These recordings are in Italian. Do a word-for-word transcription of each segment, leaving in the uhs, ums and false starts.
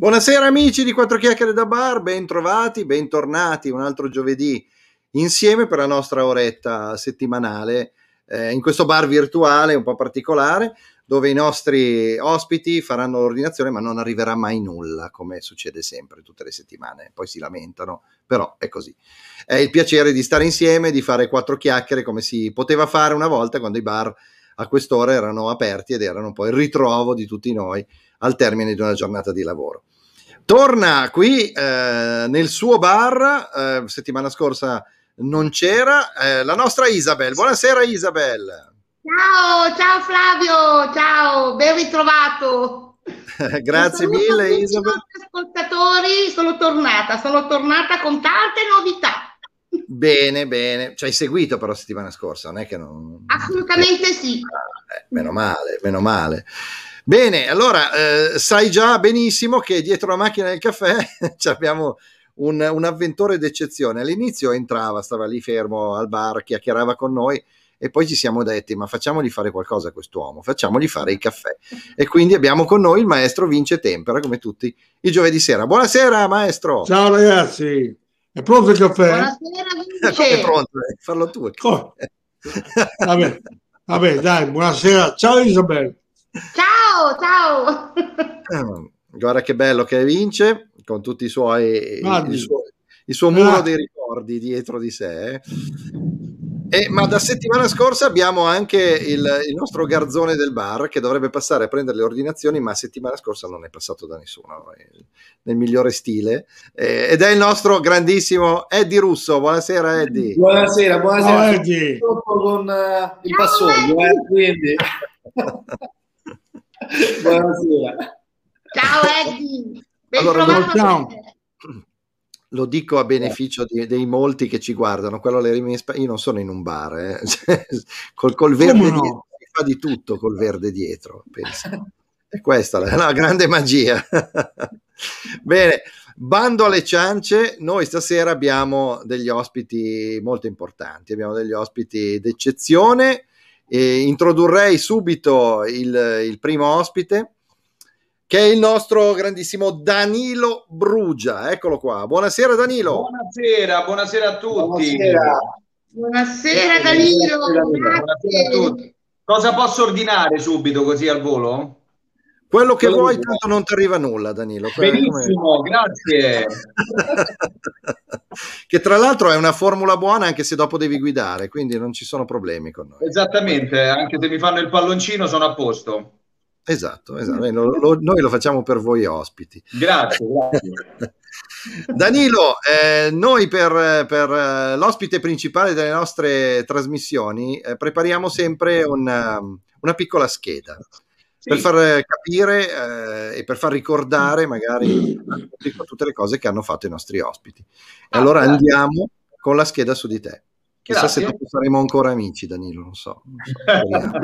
Buonasera amici di Quattro Chiacchiere da Bar, ben trovati, bentornati un altro giovedì insieme per la nostra oretta settimanale eh, in questo bar virtuale un po' particolare dove i nostri ospiti faranno l'ordinazione ma non arriverà mai nulla come succede sempre tutte le settimane, poi si lamentano, però è così. È il piacere di stare insieme, di fare quattro chiacchiere come si poteva fare una volta quando i bar a quest'ora erano aperti ed erano poi il ritrovo di tutti noi al termine di una giornata di lavoro. Torna qui eh, nel suo bar, eh, settimana scorsa non c'era, eh, la nostra Isabel. Buonasera Isabel. Ciao, ciao Flavio, ciao, ben ritrovato. Grazie mille Isabel. Ascoltatori, sono tornata, sono tornata con tante novità. Bene, bene. Ci hai seguito però settimana scorsa, non è che non... Assolutamente eh, sì. Eh, meno male, meno male. Bene, allora eh, sai già benissimo che dietro la macchina del caffè abbiamo un, un avventore d'eccezione. All'inizio entrava, stava lì fermo al bar, chiacchierava con noi e poi ci siamo detti ma facciamogli fare qualcosa a quest'uomo, facciamogli fare il caffè. E quindi abbiamo con noi il maestro Vince Tempera come tutti i giovedì sera. Buonasera maestro! Ciao ragazzi! È pronto il caffè? Buonasera Vince! È pronto, eh? Farlo tu. Oh. Vabbè, vabbè, dai, buonasera. Ciao Isabel! Ciao, ciao! Guarda che bello che Vince, con tutti i suoi, il suo, il suo muro ah. dei ricordi dietro di sé. E, ma da settimana scorsa abbiamo anche il, il nostro garzone del bar che dovrebbe passare a prendere le ordinazioni, ma settimana scorsa non è passato da nessuno, nel migliore stile. Eh, ed è il nostro grandissimo Eddie Russo. Buonasera Eddie. Buonasera, buonasera. Oh, Eddie. Con uh, il passoggio, eh, quindi... Buonasera. Ciao Eddie. Allora, ciao. Lo dico a beneficio di, dei molti che ci guardano, quello alle rime in Spagna, io non sono in un bar, eh. col, col verde no? dietro, si fa di tutto col verde dietro, penso. È questa la, la grande magia. Bene, bando alle ciance, noi stasera abbiamo degli ospiti molto importanti, abbiamo degli ospiti d'eccezione. E introdurrei subito il, il primo ospite che è il nostro grandissimo Danilo Brugia, eccolo qua. Buonasera Danilo. Buonasera, buonasera a tutti. Buonasera, buonasera Danilo. Buonasera, buonasera. Buonasera a tutti. Cosa posso ordinare subito così al volo? Quello che Quello vuoi, che... tanto non ti arriva nulla Danilo. Benissimo, come... grazie. Che tra l'altro è una formula buona anche se dopo devi guidare, quindi non ci sono problemi con noi. Esattamente, anche se mi fanno il palloncino sono a posto. Esatto, esatto. Noi, lo, noi lo facciamo per voi ospiti. Grazie, grazie. Danilo, eh, noi per, per l'ospite principale delle nostre trasmissioni eh, prepariamo sempre una, una piccola scheda. Sì. Per far capire eh, e per far ricordare magari tutte le cose che hanno fatto i nostri ospiti. E allora andiamo con la scheda su di te. Chissà se dopo saremo ancora amici, Danilo, non so. Vediamo,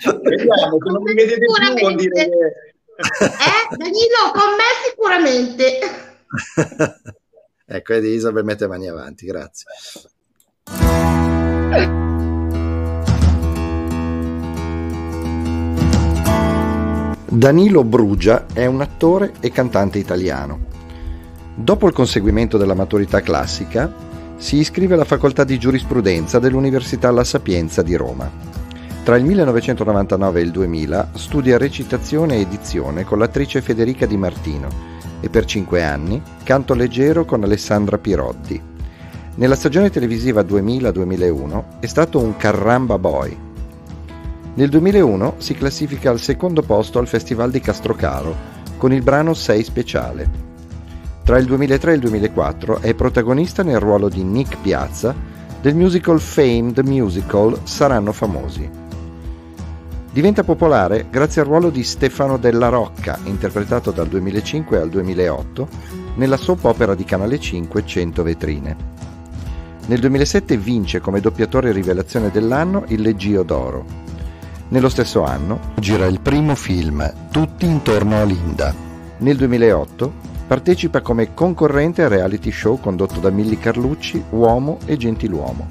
se non mi vedete più vuol dire che... Eh, Danilo, con me sicuramente. Ecco, Eddie, Isabel mette le mani avanti, grazie. Danilo Brugia è un attore e cantante italiano. Dopo il conseguimento della maturità classica, si iscrive alla Facoltà di Giurisprudenza dell'Università La Sapienza di Roma. Tra il millenovecentonovantanove e il duemila studia recitazione e edizione con l'attrice Federica Di Martino e per cinque anni canto leggero con Alessandra Pirotti. Nella stagione televisiva duemila duemilauno è stato un Carramba boy. Nel duemilauno si classifica al secondo posto al Festival di Castrocaro con il brano Sei Speciale. Tra il duemilatré e il duemilaquattro è protagonista nel ruolo di Nick Piazza del musical Fame The Musical Saranno Famosi. Diventa popolare grazie al ruolo di Stefano Della Rocca, interpretato dal duemilacinque al duemilaotto nella soap opera di Canale cinque cento Vetrine. Nel duemilasette vince come doppiatore rivelazione dell'anno il Leggio d'Oro. Nello stesso anno gira il primo film, Tutti intorno a Linda. Nel duemilaotto partecipa come concorrente al reality show condotto da Milly Carlucci, Uomo e Gentiluomo.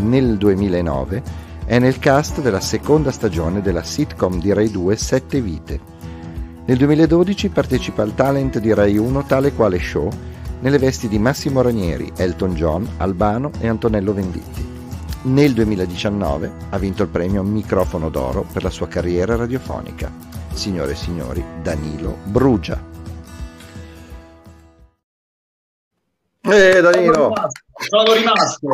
Nel duemilanove è nel cast della seconda stagione della sitcom di Rai due Sette Vite. Nel duemiladodici partecipa al talent di Rai uno Tale quale show nelle vesti di Massimo Ranieri, Elton John, Albano e Antonello Venditti. Nel duemiladiciannove ha vinto il premio Microfono d'Oro per la sua carriera radiofonica. Signore e signori, Danilo Brugia. Eh, Danilo! Sono rimasto!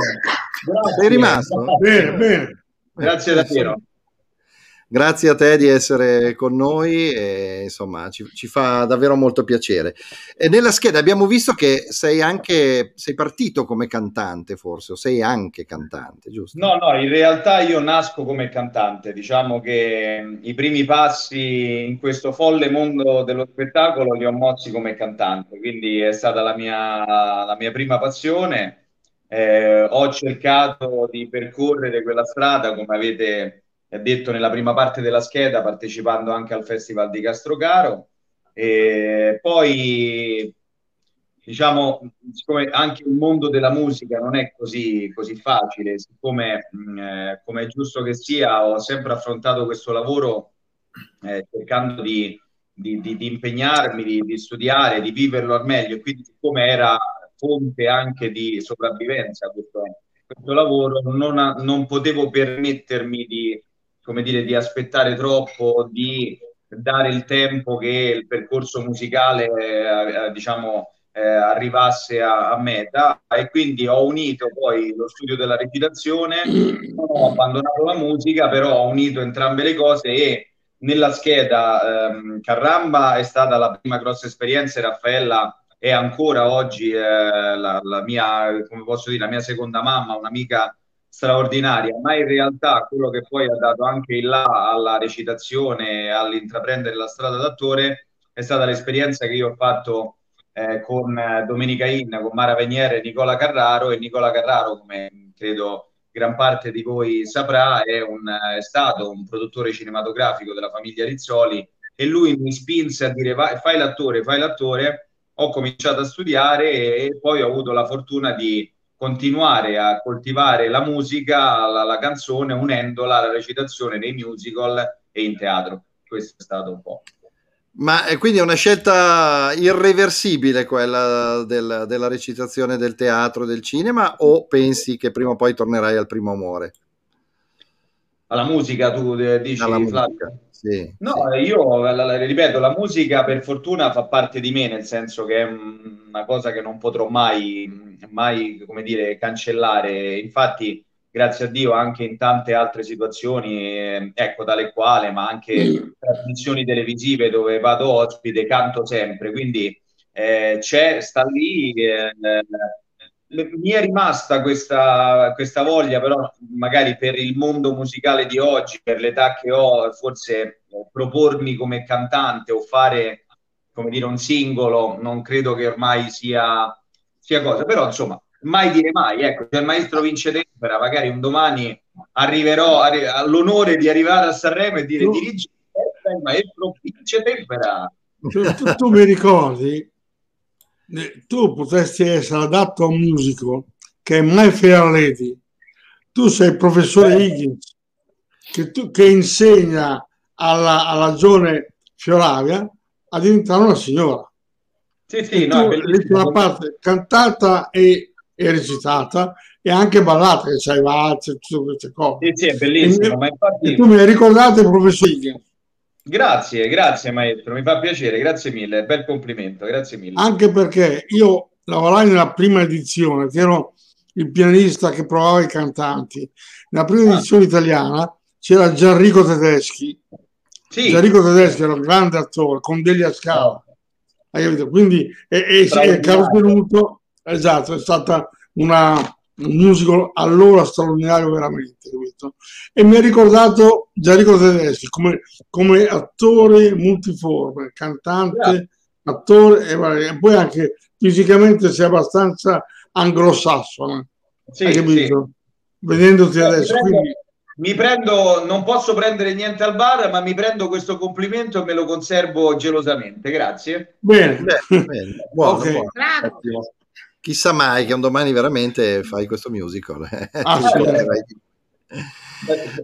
Grazie. Sei rimasto? Bene, bene. Grazie davvero. Grazie a te di essere con noi e insomma ci, ci fa davvero molto piacere. E nella scheda abbiamo visto che sei anche sei partito come cantante, forse, o sei anche cantante, giusto? No, no, in realtà io nasco come cantante, diciamo che i primi passi in questo folle mondo dello spettacolo li ho mossi come cantante, quindi è stata la mia, la mia prima passione. Eh, ho cercato di percorrere quella strada, come avete detto nella prima parte della scheda, partecipando anche al Festival di Castrocaro, e poi diciamo, siccome anche il mondo della musica non è così, così facile, siccome eh, come è giusto che sia, ho sempre affrontato questo lavoro eh, cercando di, di, di, di impegnarmi, di, di studiare, di viverlo al meglio, e quindi siccome era fonte anche di sopravvivenza questo, questo lavoro, non, ha, non potevo permettermi di, come dire, di aspettare troppo, di dare il tempo che il percorso musicale eh, diciamo eh, arrivasse a, a meta, e quindi ho unito poi lo studio della recitazione, non ho abbandonato la musica, però ho unito entrambe le cose. E nella scheda ehm, Carramba è stata la prima grossa esperienza, e Raffaella è ancora oggi eh, la, la mia, come posso dire, la mia seconda mamma, un'amica straordinaria, ma in realtà quello che poi ha dato anche il là alla recitazione, all'intraprendere la strada d'attore, è stata l'esperienza che io ho fatto eh, con Domenica Inna, con Mara Veniere e Nicola Carraro. E Nicola Carraro, come credo gran parte di voi saprà, è, un, è stato un produttore cinematografico della famiglia Rizzoli, e lui mi spinse a dire vai, fai l'attore, fai l'attore. Ho cominciato a studiare e poi ho avuto la fortuna di continuare a coltivare la musica, la, la canzone, unendola alla recitazione nei musical e in teatro. Questo è stato un po'. Ma quindi è una scelta irreversibile quella del, della recitazione, del teatro, del cinema, o pensi che prima o poi tornerai al primo amore? Alla musica tu dici, alla musica. Sì, no, sì. Io la, la, ripeto, la musica per fortuna fa parte di me, nel senso che è una cosa che non potrò mai, mai come dire, cancellare. Infatti, grazie a Dio, anche in tante altre situazioni, ecco, tale quale, ma anche trasmissioni televisive dove vado ospite, canto sempre, quindi eh, c'è, sta lì... Eh, mi è rimasta questa, questa voglia, però magari per il mondo musicale di oggi, per l'età che ho, forse propormi come cantante o fare, come dire, un singolo, non credo che ormai sia, sia cosa, però insomma, mai dire mai, ecco, se il maestro Vince Tempera, magari un domani arriverò, arri- all'onore di arrivare a Sanremo e dire dirigi il maestro Vince Tempera. Tu, tu, tu mi ricordi? Tu potresti essere adatto a un musical che è My Fair Lady. Tu sei il professore Higgins che, tu, che insegna alla, alla giovane Fioravia a diventare una signora. Sì, sì, no, una parte cantata e, e recitata e anche ballata, che c'hai valse e tutte queste cose. Sì, sì, è bellissimo. E, ma infatti... e tu mi hai ricordato il professore Higgins. Grazie, grazie maestro, mi fa piacere, grazie mille, bel complimento, grazie mille. Anche perché io lavorai nella prima edizione, che ero il pianista che provava i cantanti. Nella prima ah. edizione italiana c'era Gianrico Tedeschi. Sì. Gianrico Tedeschi era un grande attore, con Delia Scala. Ah. Quindi è, è, è caro tenuto, esatto, è stata una... un musical allora straordinario veramente, capito? E mi ha ricordato Gianrico Tedeschi come, come attore multiforme, cantante, yeah. attore e, e poi anche fisicamente sei abbastanza anglosassone, sì, hai capito? Sì. Vedendoti eh, adesso mi prendo, quindi... mi prendo, non posso prendere niente al bar, ma mi prendo questo complimento e me lo conservo gelosamente, grazie. Bene, bene, bene. Buono, okay. Buono. Bravo. Chissà mai che un domani veramente fai questo musical. Ah, sì.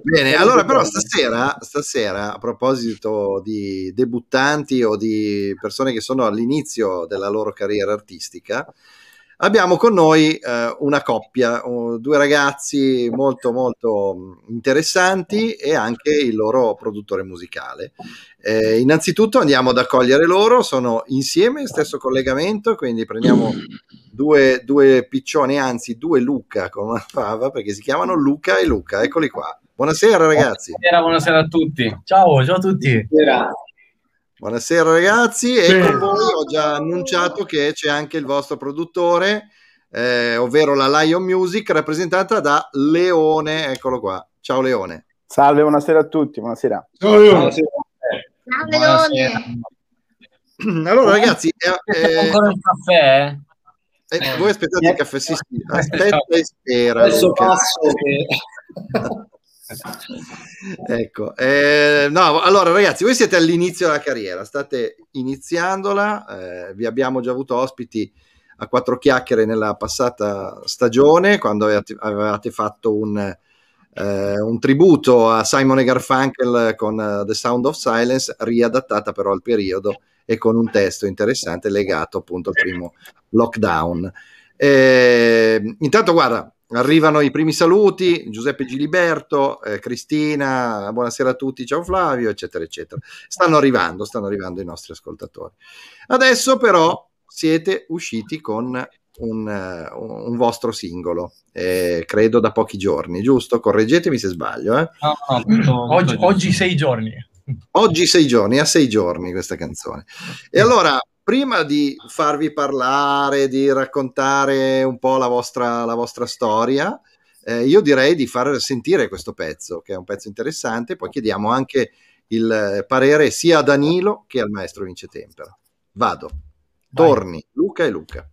Bene, allora però stasera, stasera a proposito di debuttanti o di persone che sono all'inizio della loro carriera artistica, abbiamo con noi eh, una coppia, uh, due ragazzi molto molto interessanti e anche il loro produttore musicale. Eh, innanzitutto andiamo ad accogliere loro, sono insieme, stesso collegamento, quindi prendiamo due, due piccioni, anzi due Luca con una fava, perché si chiamano Luca e Luca, eccoli qua. Buonasera ragazzi. Buonasera, buonasera a tutti. Ciao, ciao a tutti. Buonasera. Buonasera ragazzi, e con voi ho già annunciato che c'è anche il vostro produttore, eh, ovvero la Lion Music, rappresentata da Leone, eccolo qua. Ciao Leone. Salve, buonasera a tutti, buonasera. Ciao Leone. Buonasera. Buonasera. Buonasera. Allora ragazzi... Eh, eh, ancora un caffè? Eh? Eh, voi aspettate il caffè, sì, sì. Aspetta e spera. Adesso passo che... Ecco, eh, no, allora ragazzi, voi siete all'inizio della carriera, state iniziandola, eh, vi abbiamo già avuto ospiti a Quattro Chiacchiere nella passata stagione, quando avevate fatto un, eh, un tributo a Simon e Garfunkel con uh, The Sound of Silence, riadattata però al periodo e con un testo interessante legato appunto al primo lockdown. Eh, intanto guarda, arrivano i primi saluti, Giuseppe Giliberto, eh, Cristina, buonasera a tutti, ciao Flavio, eccetera, eccetera. Stanno arrivando, stanno arrivando i nostri ascoltatori. Adesso però siete usciti con un, uh, un vostro singolo, eh, credo da pochi giorni, giusto? Correggetemi se sbaglio. Eh? No, no, tutto, tutto oggi, oggi sei giorni. Oggi sei giorni, a sei giorni questa canzone. E allora... prima di farvi parlare, di raccontare un po' la vostra, la vostra storia, eh, io direi di far sentire questo pezzo, che è un pezzo interessante, poi chiediamo anche il parere sia a Danilo che al maestro Vince Tempera. Vado. Vai. Torni, Luca e Luca.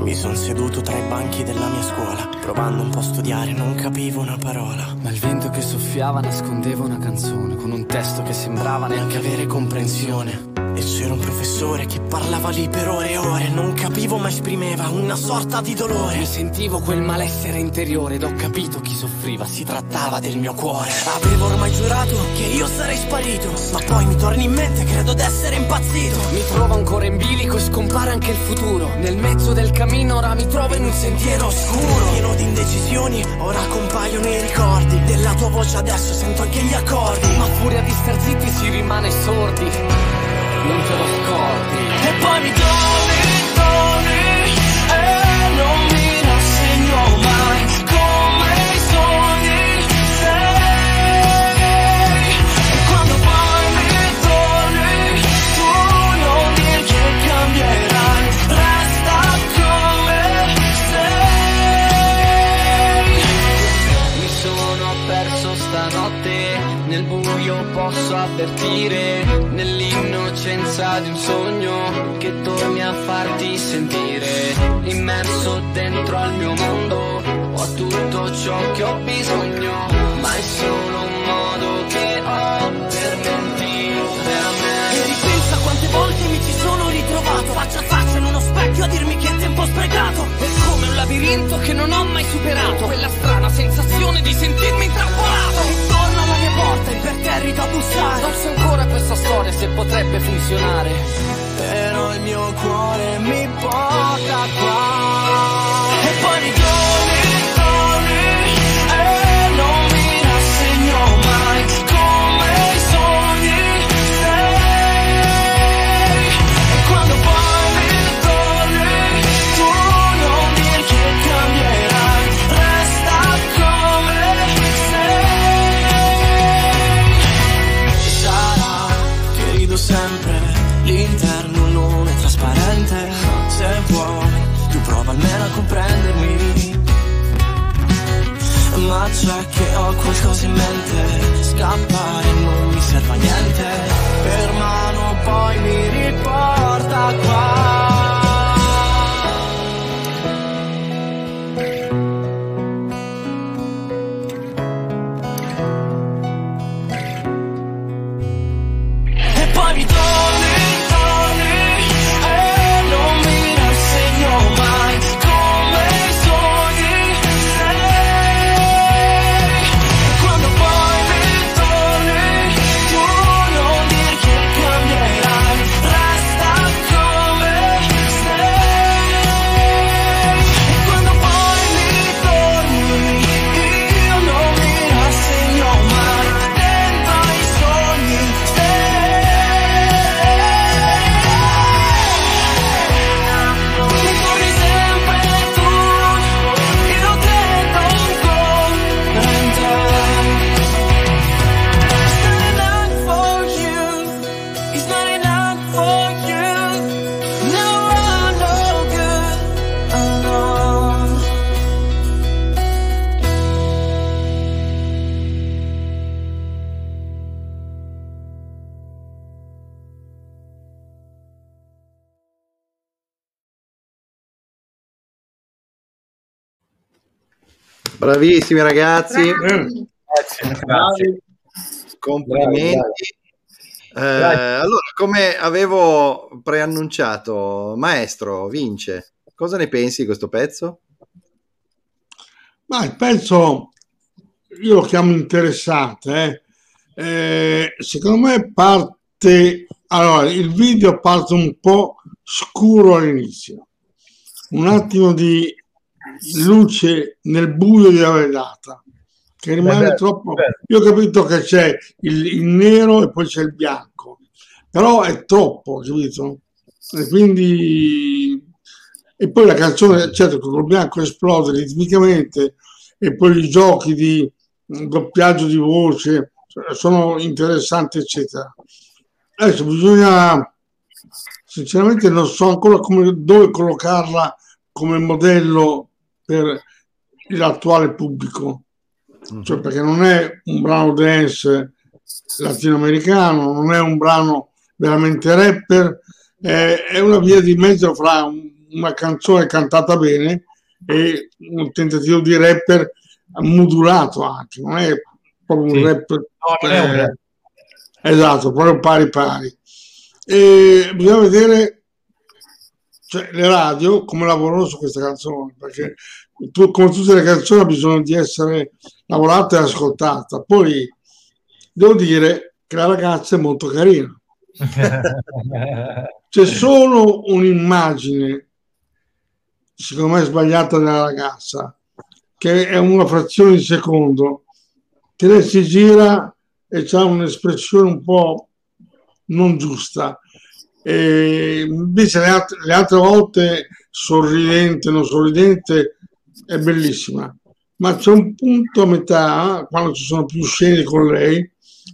Mi son seduto tra i banchi della mia scuola, provando un po' a studiare, non capivo una parola. Ma il vento che soffiava nascondeva una canzone, con un testo che sembrava neanche avere comprensione. E c'era un professore che parlava lì per ore e ore, non capivo ma esprimeva una sorta di dolore. Mi sentivo quel malessere interiore ed ho capito chi soffriva, si trattava del mio cuore. Avevo ormai giurato che io sarei sparito, ma poi mi torna in mente, credo d'essere impazzito. Mi trovo ancora in bilico e scompare anche il futuro, nel mezzo del cammino ora mi trovo in un sentiero oscuro. Pieno di indecisioni, ora compaiono i ricordi della tua voce, adesso sento anche gli accordi. Ma furia di star zitti si rimane sordi, non te lo scordi. E poi mi torni, torni, e non mi rassegno mai, come i sogni sei. E quando poi mi torni, tu non dir che cambierai, resta come sei. Mi sono perso stanotte, nel buio posso avvertire, nell'inno di un sogno che torni a farti sentire, immerso dentro al mio mondo, ho tutto ciò che ho bisogno, ma è solo un modo che ho per mentire per me. E ripensa quante volte mi ci sono ritrovato, faccia a faccia in uno specchio a dirmi che tempo ho sprecato. È come un labirinto che non ho mai superato, quella strana sensazione di sentirmi intrappolato. Porta imperterrito a bussare, non so ancora questa storia se potrebbe funzionare, però il mio cuore mi porta qua. E poi mi torni, torni, e non mi rassegno mai, come i sogni sei. E quando poi mi torni, tu non dir che cambierai, resta come sei. Sempre l'interno non è trasparente, se vuoi tu prova almeno a comprendermi, ma c'è che ho qualcosa in mente, scappare non mi serve a niente, per mano poi mi riporta qua. Bravissimi ragazzi. Bravi. Grazie. Bravi. Complimenti. Bravi, bravi. Eh, bravi. Allora, come avevo preannunciato, maestro Vince, cosa ne pensi di questo pezzo? Ma il pezzo io lo chiamo interessante, eh? Eh, secondo me parte, allora il video parte un po' scuro all'inizio, un attimo di luce nel buio di Avezzata che rimane bello, troppo bello. Io ho capito che c'è il, il nero e poi c'è il bianco, però è troppo, capito? E quindi, e poi la canzone, certo, col bianco esplode ritmicamente, e poi i giochi di doppiaggio di voce sono interessanti, eccetera. Adesso bisogna, sinceramente non so ancora come, dove collocarla come modello per l'attuale pubblico, cioè, perché non è un brano dance latinoamericano, non è un brano veramente rapper, è, è una via di mezzo fra un, una canzone cantata bene e un tentativo di rapper modulato, anche non è proprio un sì. rapper no, eh, è... esatto, proprio pari pari. E bisogna vedere, cioè, le radio come lavorano su questa canzone, perché tu, come tutte le canzoni, ha bisogno di essere lavorata e ascoltata. Poi devo dire che la ragazza è molto carina. C'è solo un'immagine secondo me sbagliata della ragazza, che è una frazione di secondo che lei si gira e c'ha un'espressione un po' non giusta, e invece le altre, le altre volte sorridente, non sorridente, è bellissima, ma c'è un punto a metà, quando ci sono più scene con lei,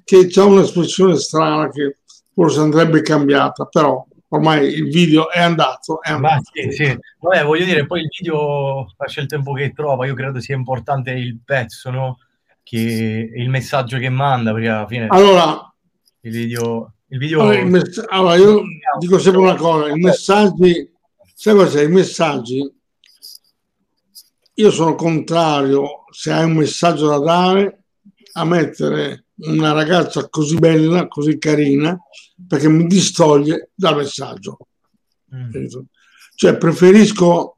che c'ha un'espressione strana che forse andrebbe cambiata, però ormai il video è andato, è andato. Sì, sì. Vabbè, voglio dire, poi il video lascia il tempo che trova. Io credo sia importante il pezzo, no? Che il messaggio che manda, perché alla fine allora il video, il video... Allora, il mess... allora io dico sempre una cosa, i messaggi, sai cos'è? I messaggi, io sono contrario, se hai un messaggio da dare, a mettere una ragazza così bella, così carina, perché mi distoglie dal messaggio. Mm. Cioè preferisco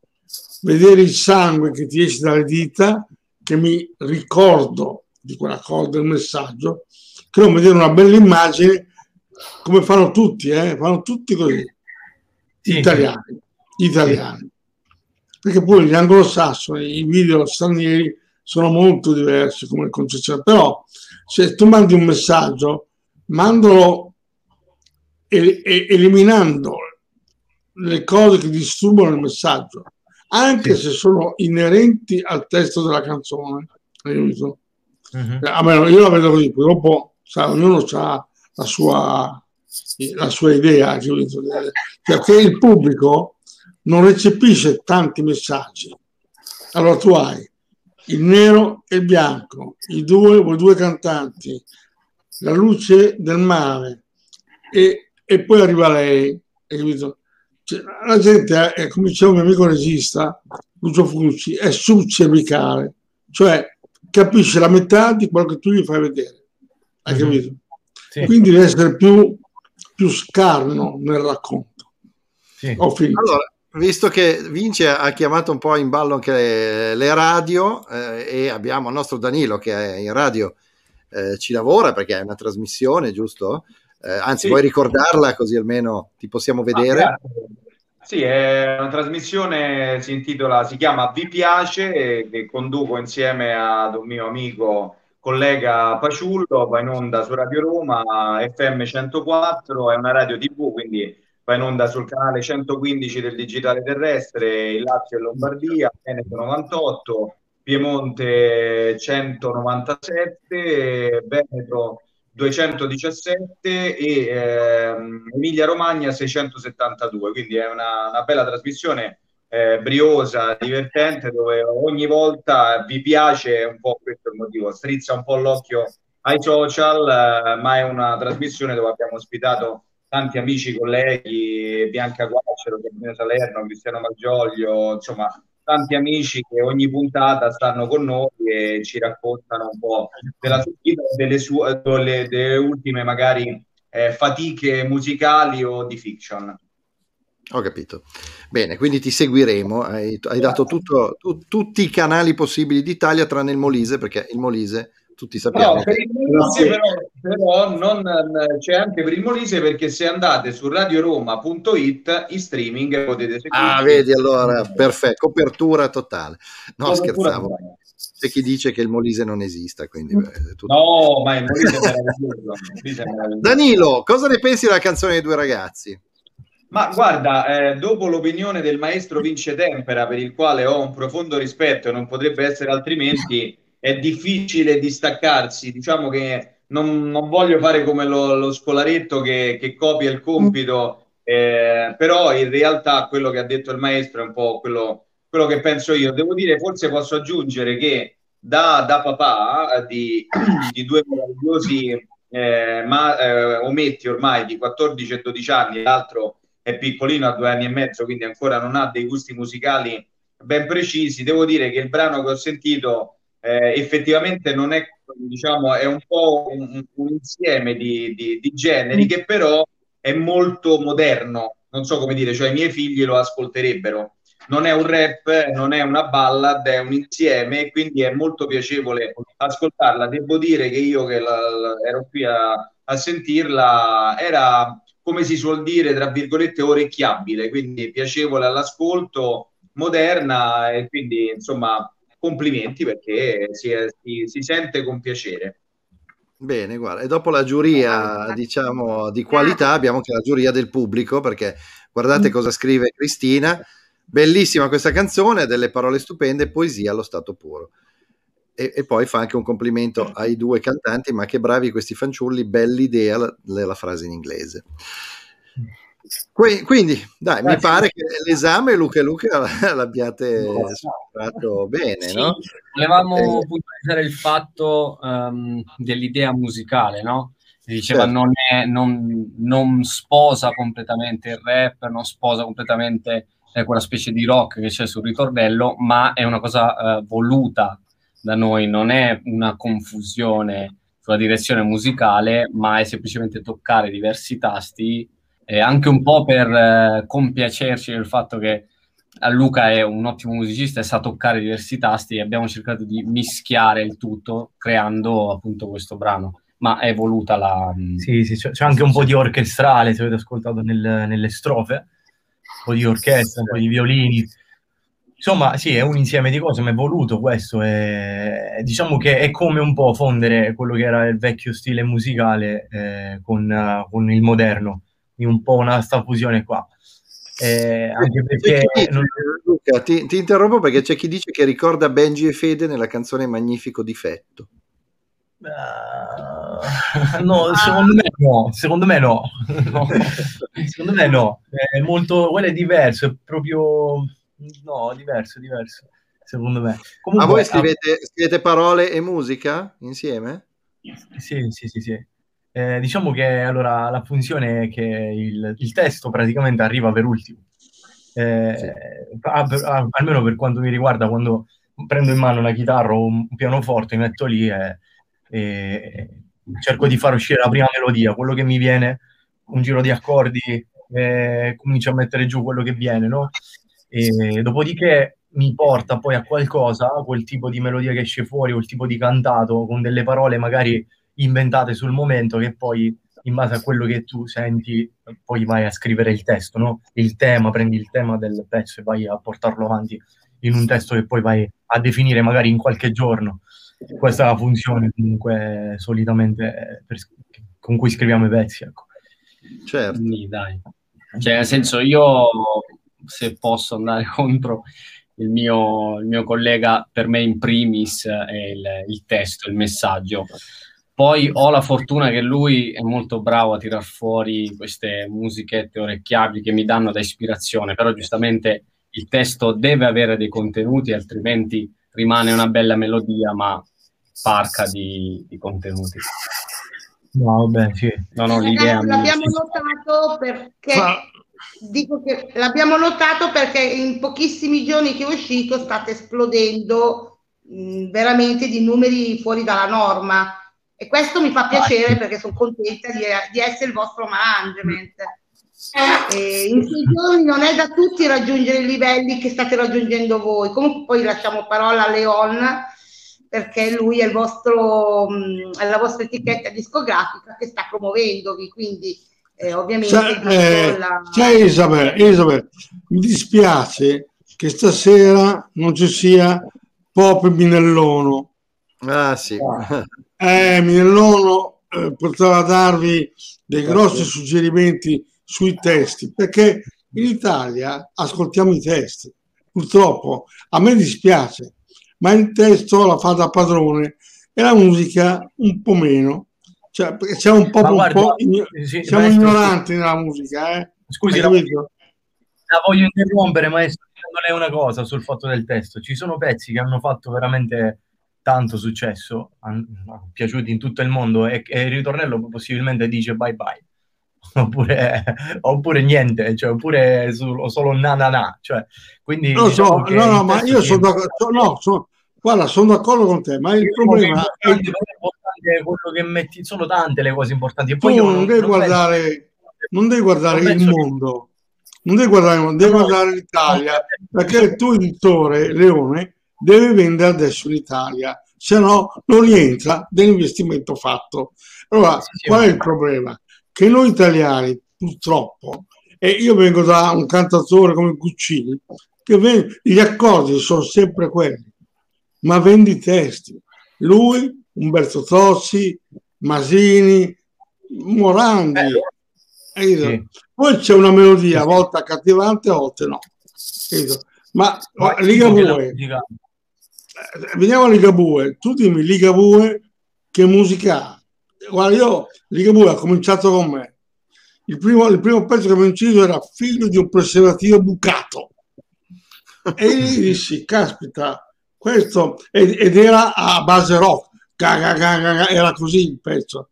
vedere il sangue che ti esce dalle dita, che mi ricordo di quella cosa, del messaggio, che non vedere una bella immagine, come fanno tutti, eh? Fanno tutti così, sì. italiani, italiani. Sì. Perché poi gli anglosassoni, i video stranieri sono molto diversi come concezione, però se tu mandi un messaggio, mandalo el eliminando le cose che disturbano il messaggio, anche sì. se sono inerenti al testo della canzone. Uh-huh. Almeno io la vedo così, poi dopo sa, ognuno ha la sua, la sua idea, perché il pubblico non recepisce tanti messaggi. Allora tu hai il nero e il bianco, i due, voi due cantanti, la luce del mare, e, e poi arriva lei, capito? Cioè, la gente, è, come diceva un mio amico regista, Lucio Fucci, è subcervicale, cioè capisce la metà di quello che tu gli fai vedere, hai capito? Sì. Quindi deve essere più, più scarno nel racconto. Sì. Ho finito. Allora, visto che Vince ha chiamato un po' in ballo anche le, le radio, eh, e abbiamo il nostro Danilo che è in radio, eh, ci lavora perché è una trasmissione, giusto? Eh, anzi, vuoi sì. ricordarla così almeno ti possiamo vedere? Ah, sì, è una trasmissione, si intitola, si chiama Vi piace, e che conduco insieme ad un mio amico collega Paciullo, va in onda su Radio Roma, F M centoquattro, è una radio tivù, quindi va in onda sul canale centoquindici del digitale terrestre, in Lazio e Lombardia, Veneto novantotto, Piemonte centonovantasette, Veneto duecentodiciassette e ehm, Emilia Romagna seicentosettantadue. Quindi è una, una bella trasmissione, eh, briosa, divertente, dove ogni volta vi piace, un po' questo è il motivo, strizza un po' l'occhio ai social, eh, ma è una trasmissione dove abbiamo ospitato tanti amici, colleghi, Bianca Guacero, Salerno, Cristiano Malgioglio, insomma tanti amici che ogni puntata stanno con noi e ci raccontano un po' della sua vita, delle sue delle, delle ultime magari eh, fatiche musicali o di fiction. Ho capito. Bene, quindi ti seguiremo. Hai, hai dato tutto, tu, tutti i canali possibili d'Italia tranne il Molise, perché il Molise tutti sappiamo. No, per il Molise, che... però, però non, c'è anche per il Molise, perché se andate su radio roma punto it in streaming potete seguire. Ah, vedi, allora, perfetto, copertura totale. No, copertura scherzavo. Totale. C'è chi dice che il Molise non esista, quindi tutto... No, ma il Molise è meraviglioso. Danilo, cosa ne pensi della canzone dei due ragazzi? Ma guarda, eh, dopo l'opinione del maestro Vince Tempera, per il quale ho un profondo rispetto e non potrebbe essere altrimenti, è difficile distaccarsi. Diciamo che non, non voglio fare come lo, lo scolaretto che, che copia il compito, eh, però in realtà quello che ha detto il maestro è un po' quello, quello che penso io. Devo dire, forse posso aggiungere che da, da papà di, di due meravigliosi eh, ma, eh, ometti ormai di quattordici e dodici anni, l'altro è piccolino, ha due anni e mezzo, quindi ancora non ha dei gusti musicali ben precisi. Devo dire che il brano che ho sentito eh, effettivamente non è, diciamo, è un po' un, un insieme di, di, di generi che però è molto moderno, non so come dire, cioè i miei figli lo ascolterebbero. Non è un rap, non è una ballad, è un insieme, quindi è molto piacevole ascoltarla. Devo dire che io che la, ero qui a, a sentirla, era... come si suol dire, tra virgolette, orecchiabile, quindi piacevole all'ascolto, moderna, e quindi, insomma, complimenti, perché si, si, si sente con piacere. Bene, guarda, e dopo la giuria, diciamo, di qualità, abbiamo anche la giuria del pubblico, perché guardate cosa scrive Cristina, bellissima questa canzone, delle parole stupende, poesia allo stato puro. E, e poi fa anche un complimento ai due cantanti, ma che bravi questi fanciulli, bella idea, la, la frase in inglese. Que, quindi, dai, grazie. Mi pare che l'esame Luca e Luca l'abbiate no, superato bene, sì, no? Volevamo eh, puntualizzare il fatto um, dell'idea musicale, no? Diceva certo. non, è, non, non sposa completamente il rap, non sposa completamente eh, quella specie di rock che c'è sul ritornello, ma è una cosa eh, voluta da noi, non è una confusione sulla direzione musicale, ma è semplicemente toccare diversi tasti, eh, anche un po' per eh, compiacerci del fatto che Luca è un ottimo musicista e sa toccare diversi tasti, e abbiamo cercato di mischiare il tutto creando appunto questo brano, ma è voluta la... Sì, sì, c'è anche un po' di orchestrale, se avete ascoltato nel, nelle strofe, un po' di orchestra, un po' di violini. Insomma, sì, è un insieme di cose, ma è voluto questo. È, diciamo che è come un po' fondere quello che era il vecchio stile musicale eh, con, uh, con il moderno, un po' una sta fusione qua. Eh, anche perché dice, non... Luca, ti, ti interrompo perché c'è chi dice che ricorda Benji e Fede nella canzone Magnifico Difetto. Uh, no, secondo me no, secondo me no. no. Secondo me no, è molto, quello è diverso, è proprio... No, diverso, diverso, secondo me. Comunque, ma voi scrivete, ah, scrivete parole e musica insieme? Sì, sì, sì, sì. Eh, diciamo che allora la funzione è che il, il testo praticamente arriva per ultimo. Eh, sì. a, a, almeno per quanto mi riguarda, quando prendo in mano una chitarra o un pianoforte, mi metto lì e, e cerco di far uscire la prima melodia, quello che mi viene, un giro di accordi, e comincio a mettere giù quello che viene, no? E dopodiché mi porta poi a qualcosa, quel tipo di melodia che esce fuori, quel tipo di cantato, con delle parole magari inventate sul momento, che poi in base a quello che tu senti poi vai a scrivere il testo, no? Il tema, prendi il tema del pezzo e vai a portarlo avanti in un testo che poi vai a definire magari in qualche giorno. Questa è la funzione comunque solitamente per, con cui scriviamo i pezzi, ecco. Certo. Quindi, dai. Cioè, nel senso, io... se posso andare contro il mio, il mio collega, per me in primis è il, il testo, il messaggio. Poi ho la fortuna che lui è molto bravo a tirar fuori queste musichette orecchiabili che mi danno da ispirazione, però giustamente il testo deve avere dei contenuti, altrimenti rimane una bella melodia ma parca di, di contenuti. No, vabbè, sì. Non ho l'idea. L'abbiamo notato perché... Ma... dico che l'abbiamo notato perché in pochissimi giorni che è uscito state esplodendo mh, veramente di numeri fuori dalla norma, e questo mi fa piacere perché sono contenta di, di essere il vostro management. E in quei giorni non è da tutti raggiungere i livelli che state raggiungendo voi. Comunque poi lasciamo parola a Leone, perché lui è, il vostro, è la vostra etichetta discografica che sta promuovendovi, quindi eh, ovviamente... C'è eh, la... Isabel, Isabel, mi dispiace che stasera non ci sia Pop Minellono. Ah sì. Eh, Minellono eh, poteva darvi dei grossi suggerimenti sui testi, perché in Italia ascoltiamo i testi, purtroppo. A me dispiace, ma il testo la fa da padrone e la musica un po' meno, cioè c'è un po', guarda, un po' igno sì, siamo maestro, ignoranti sì. nella musica, eh? Scusi, la, la voglio interrompere, maestro, non è una cosa sul fatto del testo. Ci sono pezzi che hanno fatto veramente tanto successo, hanno piaciuti in tutto il mondo, e, e il ritornello possibilmente dice bye bye, oppure, oppure niente, cioè, oppure solo, solo na na na, cioè, quindi no, diciamo so, no, no ma io sono d'accordo, no, so, guarda, sono d'accordo con te, ma il io problema è, è quello che metti, sono tante le cose importanti, e poi tu io non, non devi non guardare penso, non devi guardare non il mondo che... non devi guardare il mondo, devi no, guardare l'Italia no, perché il tuo editore Leone deve vendere adesso l'Italia, se no non rientra dell'investimento fatto. Allora sì, sì, qual è il problema? Che noi italiani, purtroppo, e io vengo da un cantatore come Guccini, che gli accordi sono sempre quelli, ma vendi i testi. Lui, Umberto Tozzi, Masini, Morandi. Sì. Poi c'è una melodia, a volte accattivante, a volte no. Ma, ma Ligabue, veniamo a Ligabue, tu dimmi Ligabue che musica ha? Guarda, io Ligabue ha cominciato con me. Il primo, il primo pezzo che avevo inciso era Figlio di un preservativo bucato. E gli dissi, caspita, questo... Ed, ed era a base rock. Era così il pezzo.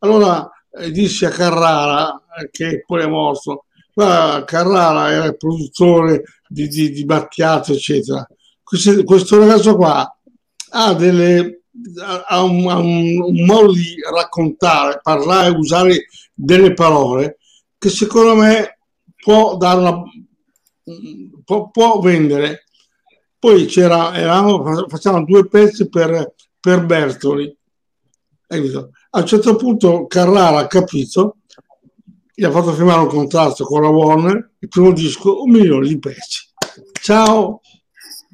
Allora eh, dissi a Carrara, che poi è morto, guarda, Carrara era il produttore di, di, di Battiato, eccetera. Questo, questo ragazzo qua ha delle... ha un, un, un modo di raccontare, parlare, usare delle parole che secondo me può dare una, può, può vendere. Poi c'era, eravamo, facevamo due pezzi per, per Bertoli. A un certo punto Carrara ha capito, gli ha fatto firmare un contratto con la Warner, il primo disco, un milione di pezzi. Ciao,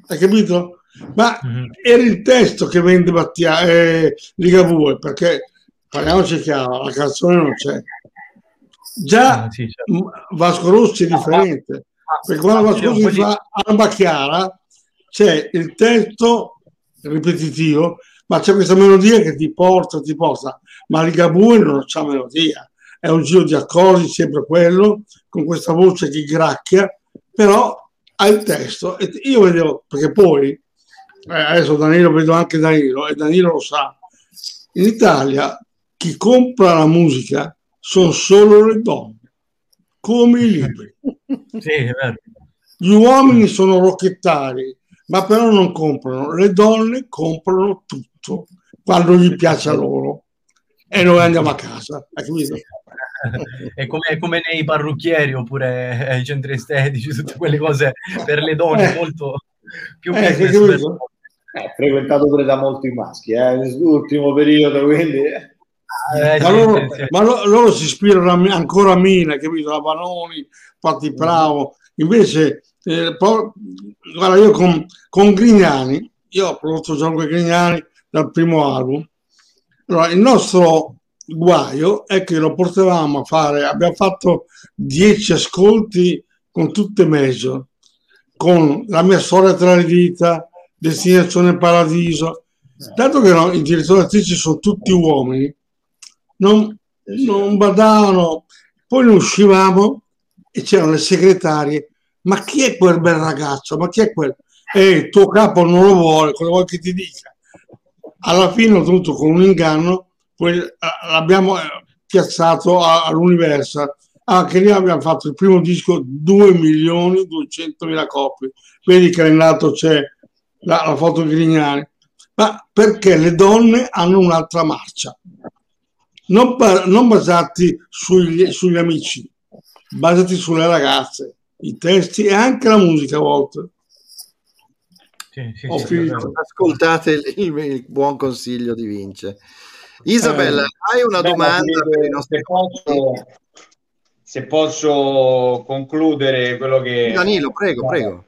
hai capito? Ma era il testo che vende Battia, eh, Ligabue, perché parliamoci chiaro, la canzone non c'è. Già ah, sì, certo. Vasco Rossi è differente, no, perché quando Vasco Rossi fa di... Alba Chiara c'è il testo ripetitivo, ma c'è questa melodia che ti porta, ti porta, ma Ligabue non c'ha melodia, è un giro di accordi, sempre quello, con questa voce che gracchia, però ha il testo. E io vedevo, perché poi Eh, adesso Danilo, vedo anche Danilo, e Danilo lo sa, in Italia chi compra la musica sono solo le donne, come i libri. Sì, gli uomini sono rocchettari, ma però non comprano, le donne comprano tutto quando gli piace a loro e noi andiamo a casa, hai capito? È come, come nei parrucchieri oppure ai centri estetici, tutte quelle cose per le donne molto più eh, per... eh, frequentato pure da molti maschi eh, nell'ultimo periodo, quindi ah, eh, ma, sì, loro, sì. ma loro, loro si ispirano a, ancora a Mina, capito? A Vanoni, Patti Bravo. Invece, eh, poi, guarda, io con, con Grignani, io ho prodotto Gianrico Grignani dal primo album. Allora, il nostro guaio è che lo portavamo a fare, abbiamo fatto dieci ascolti con tutte major, con La mia storia tra le dita, Destinazione Paradiso. Dato che no, i direttori artistici sono tutti uomini, non, non badavano. Poi ne uscivamo e c'erano le segretarie. Ma chi è quel bel ragazzo? Ma chi è quel? E il tuo capo non lo vuole, cosa vuoi che ti dica? Alla fine ho dovuto, con un inganno, l'abbiamo piazzato all'Universal. Anche lì abbiamo fatto il primo disco due milioni duecentomila copie. Vedi che nel lato c'è la, la foto di Grignani. Ma perché le donne hanno un'altra marcia. Non, non basati sugli, sugli amici, basati sulle ragazze, i testi e anche la musica a volte. Sì, sì, Ho sì, finito. Ascoltate il, il, il buon consiglio di Vince. Isabella, eh, hai una beh, domanda se, per i nostri posso, se posso concludere quello che Danilo, prego, eh, prego.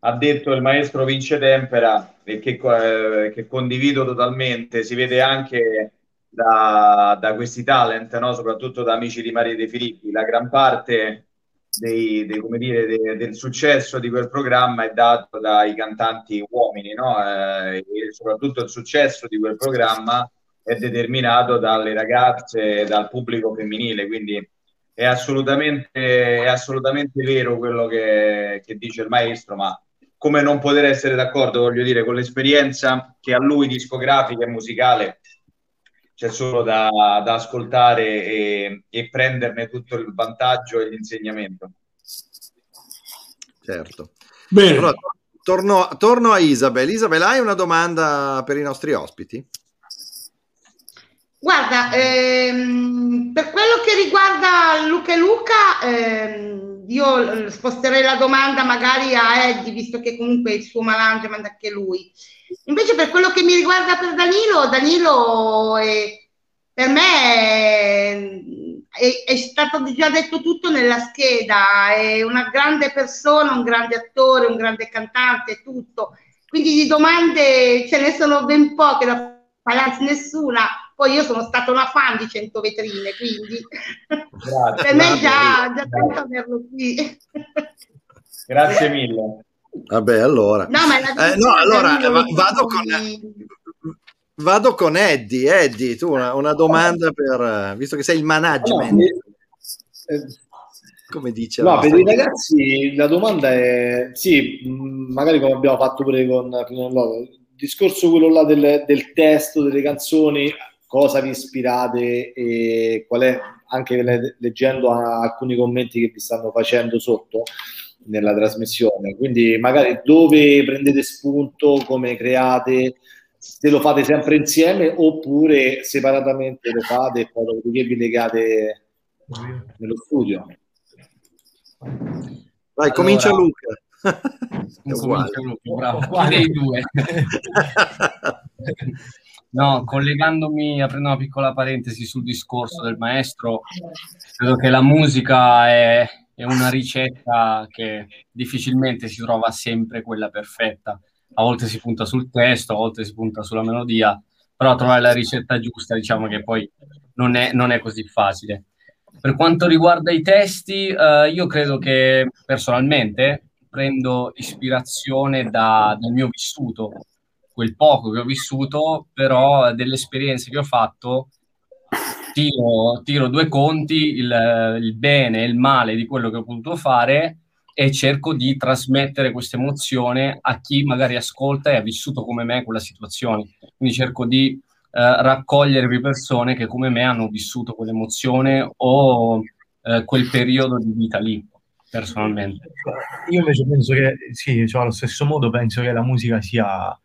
Ha detto il maestro Vince Tempera, che, eh, che condivido totalmente, si vede anche da, da questi talent, no? Soprattutto da Amici di Maria De Filippi, la gran parte dei, dei, come dire, de, del successo di quel programma è dato dai cantanti uomini, no? Eh, e soprattutto il successo di quel programma è determinato dalle ragazze, dal pubblico femminile, quindi è assolutamente, è assolutamente vero quello che, che dice il maestro, ma come non poter essere d'accordo, voglio dire, con l'esperienza che a lui discografica e musicale c'è solo da, da ascoltare e, e prenderne tutto il vantaggio e l'insegnamento. Certo. Bene. Allora, torno, torno a Isabel. Isabel, hai una domanda per i nostri ospiti? Guarda, ehm, per quello che riguarda Luca e Luca, ehm, io sposterei la domanda magari a Eddie, visto che comunque il suo Malange manda anche lui. Invece per quello che mi riguarda per Danilo, Danilo è, per me è, è stato già detto tutto nella scheda, è una grande persona, un grande attore, un grande cantante, tutto. Quindi di domande ce ne sono ben poche, da parlarsi nessuna. Poi io sono stata una fan di cento Vetrine, quindi grazie, per me già, già tanto averlo qui. Grazie mille. Vabbè, allora. No, ma la eh, no, allora vado con, vado con Eddie. Eddie, tu una, una domanda per, visto che sei il management. No, eh, come dice? No, per i ragazzi la domanda è, sì, magari come abbiamo fatto pure con Loro, il discorso quello là del, del testo, delle canzoni, cosa vi ispirate e qual è, anche leggendo alcuni commenti che vi stanno facendo sotto nella trasmissione, quindi magari dove prendete spunto, come create, se lo fate sempre insieme oppure separatamente lo fate e poi dopodiché vi legate nello studio. Vai, allora, comincia Luca. Comincia Luca, bravo. Quale dei due? No, collegandomi, aprendo una piccola parentesi sul discorso del maestro, credo che la musica è, è una ricetta che difficilmente si trova sempre quella perfetta. A volte si punta sul testo, a volte si punta sulla melodia, però trovare la ricetta giusta, diciamo che poi non è, non è così facile. Per quanto riguarda i testi, eh, io credo che personalmente prendo ispirazione da, dal mio vissuto, quel poco che ho vissuto, però delle esperienze che ho fatto tiro, tiro due conti, il, il bene e il male di quello che ho potuto fare e cerco di trasmettere questa emozione a chi magari ascolta e ha vissuto come me quella situazione. Quindi cerco di eh, raccogliere più persone che come me hanno vissuto quell'emozione o eh, quel periodo di vita lì. Personalmente io invece penso che sì, cioè allo stesso modo penso che la musica sia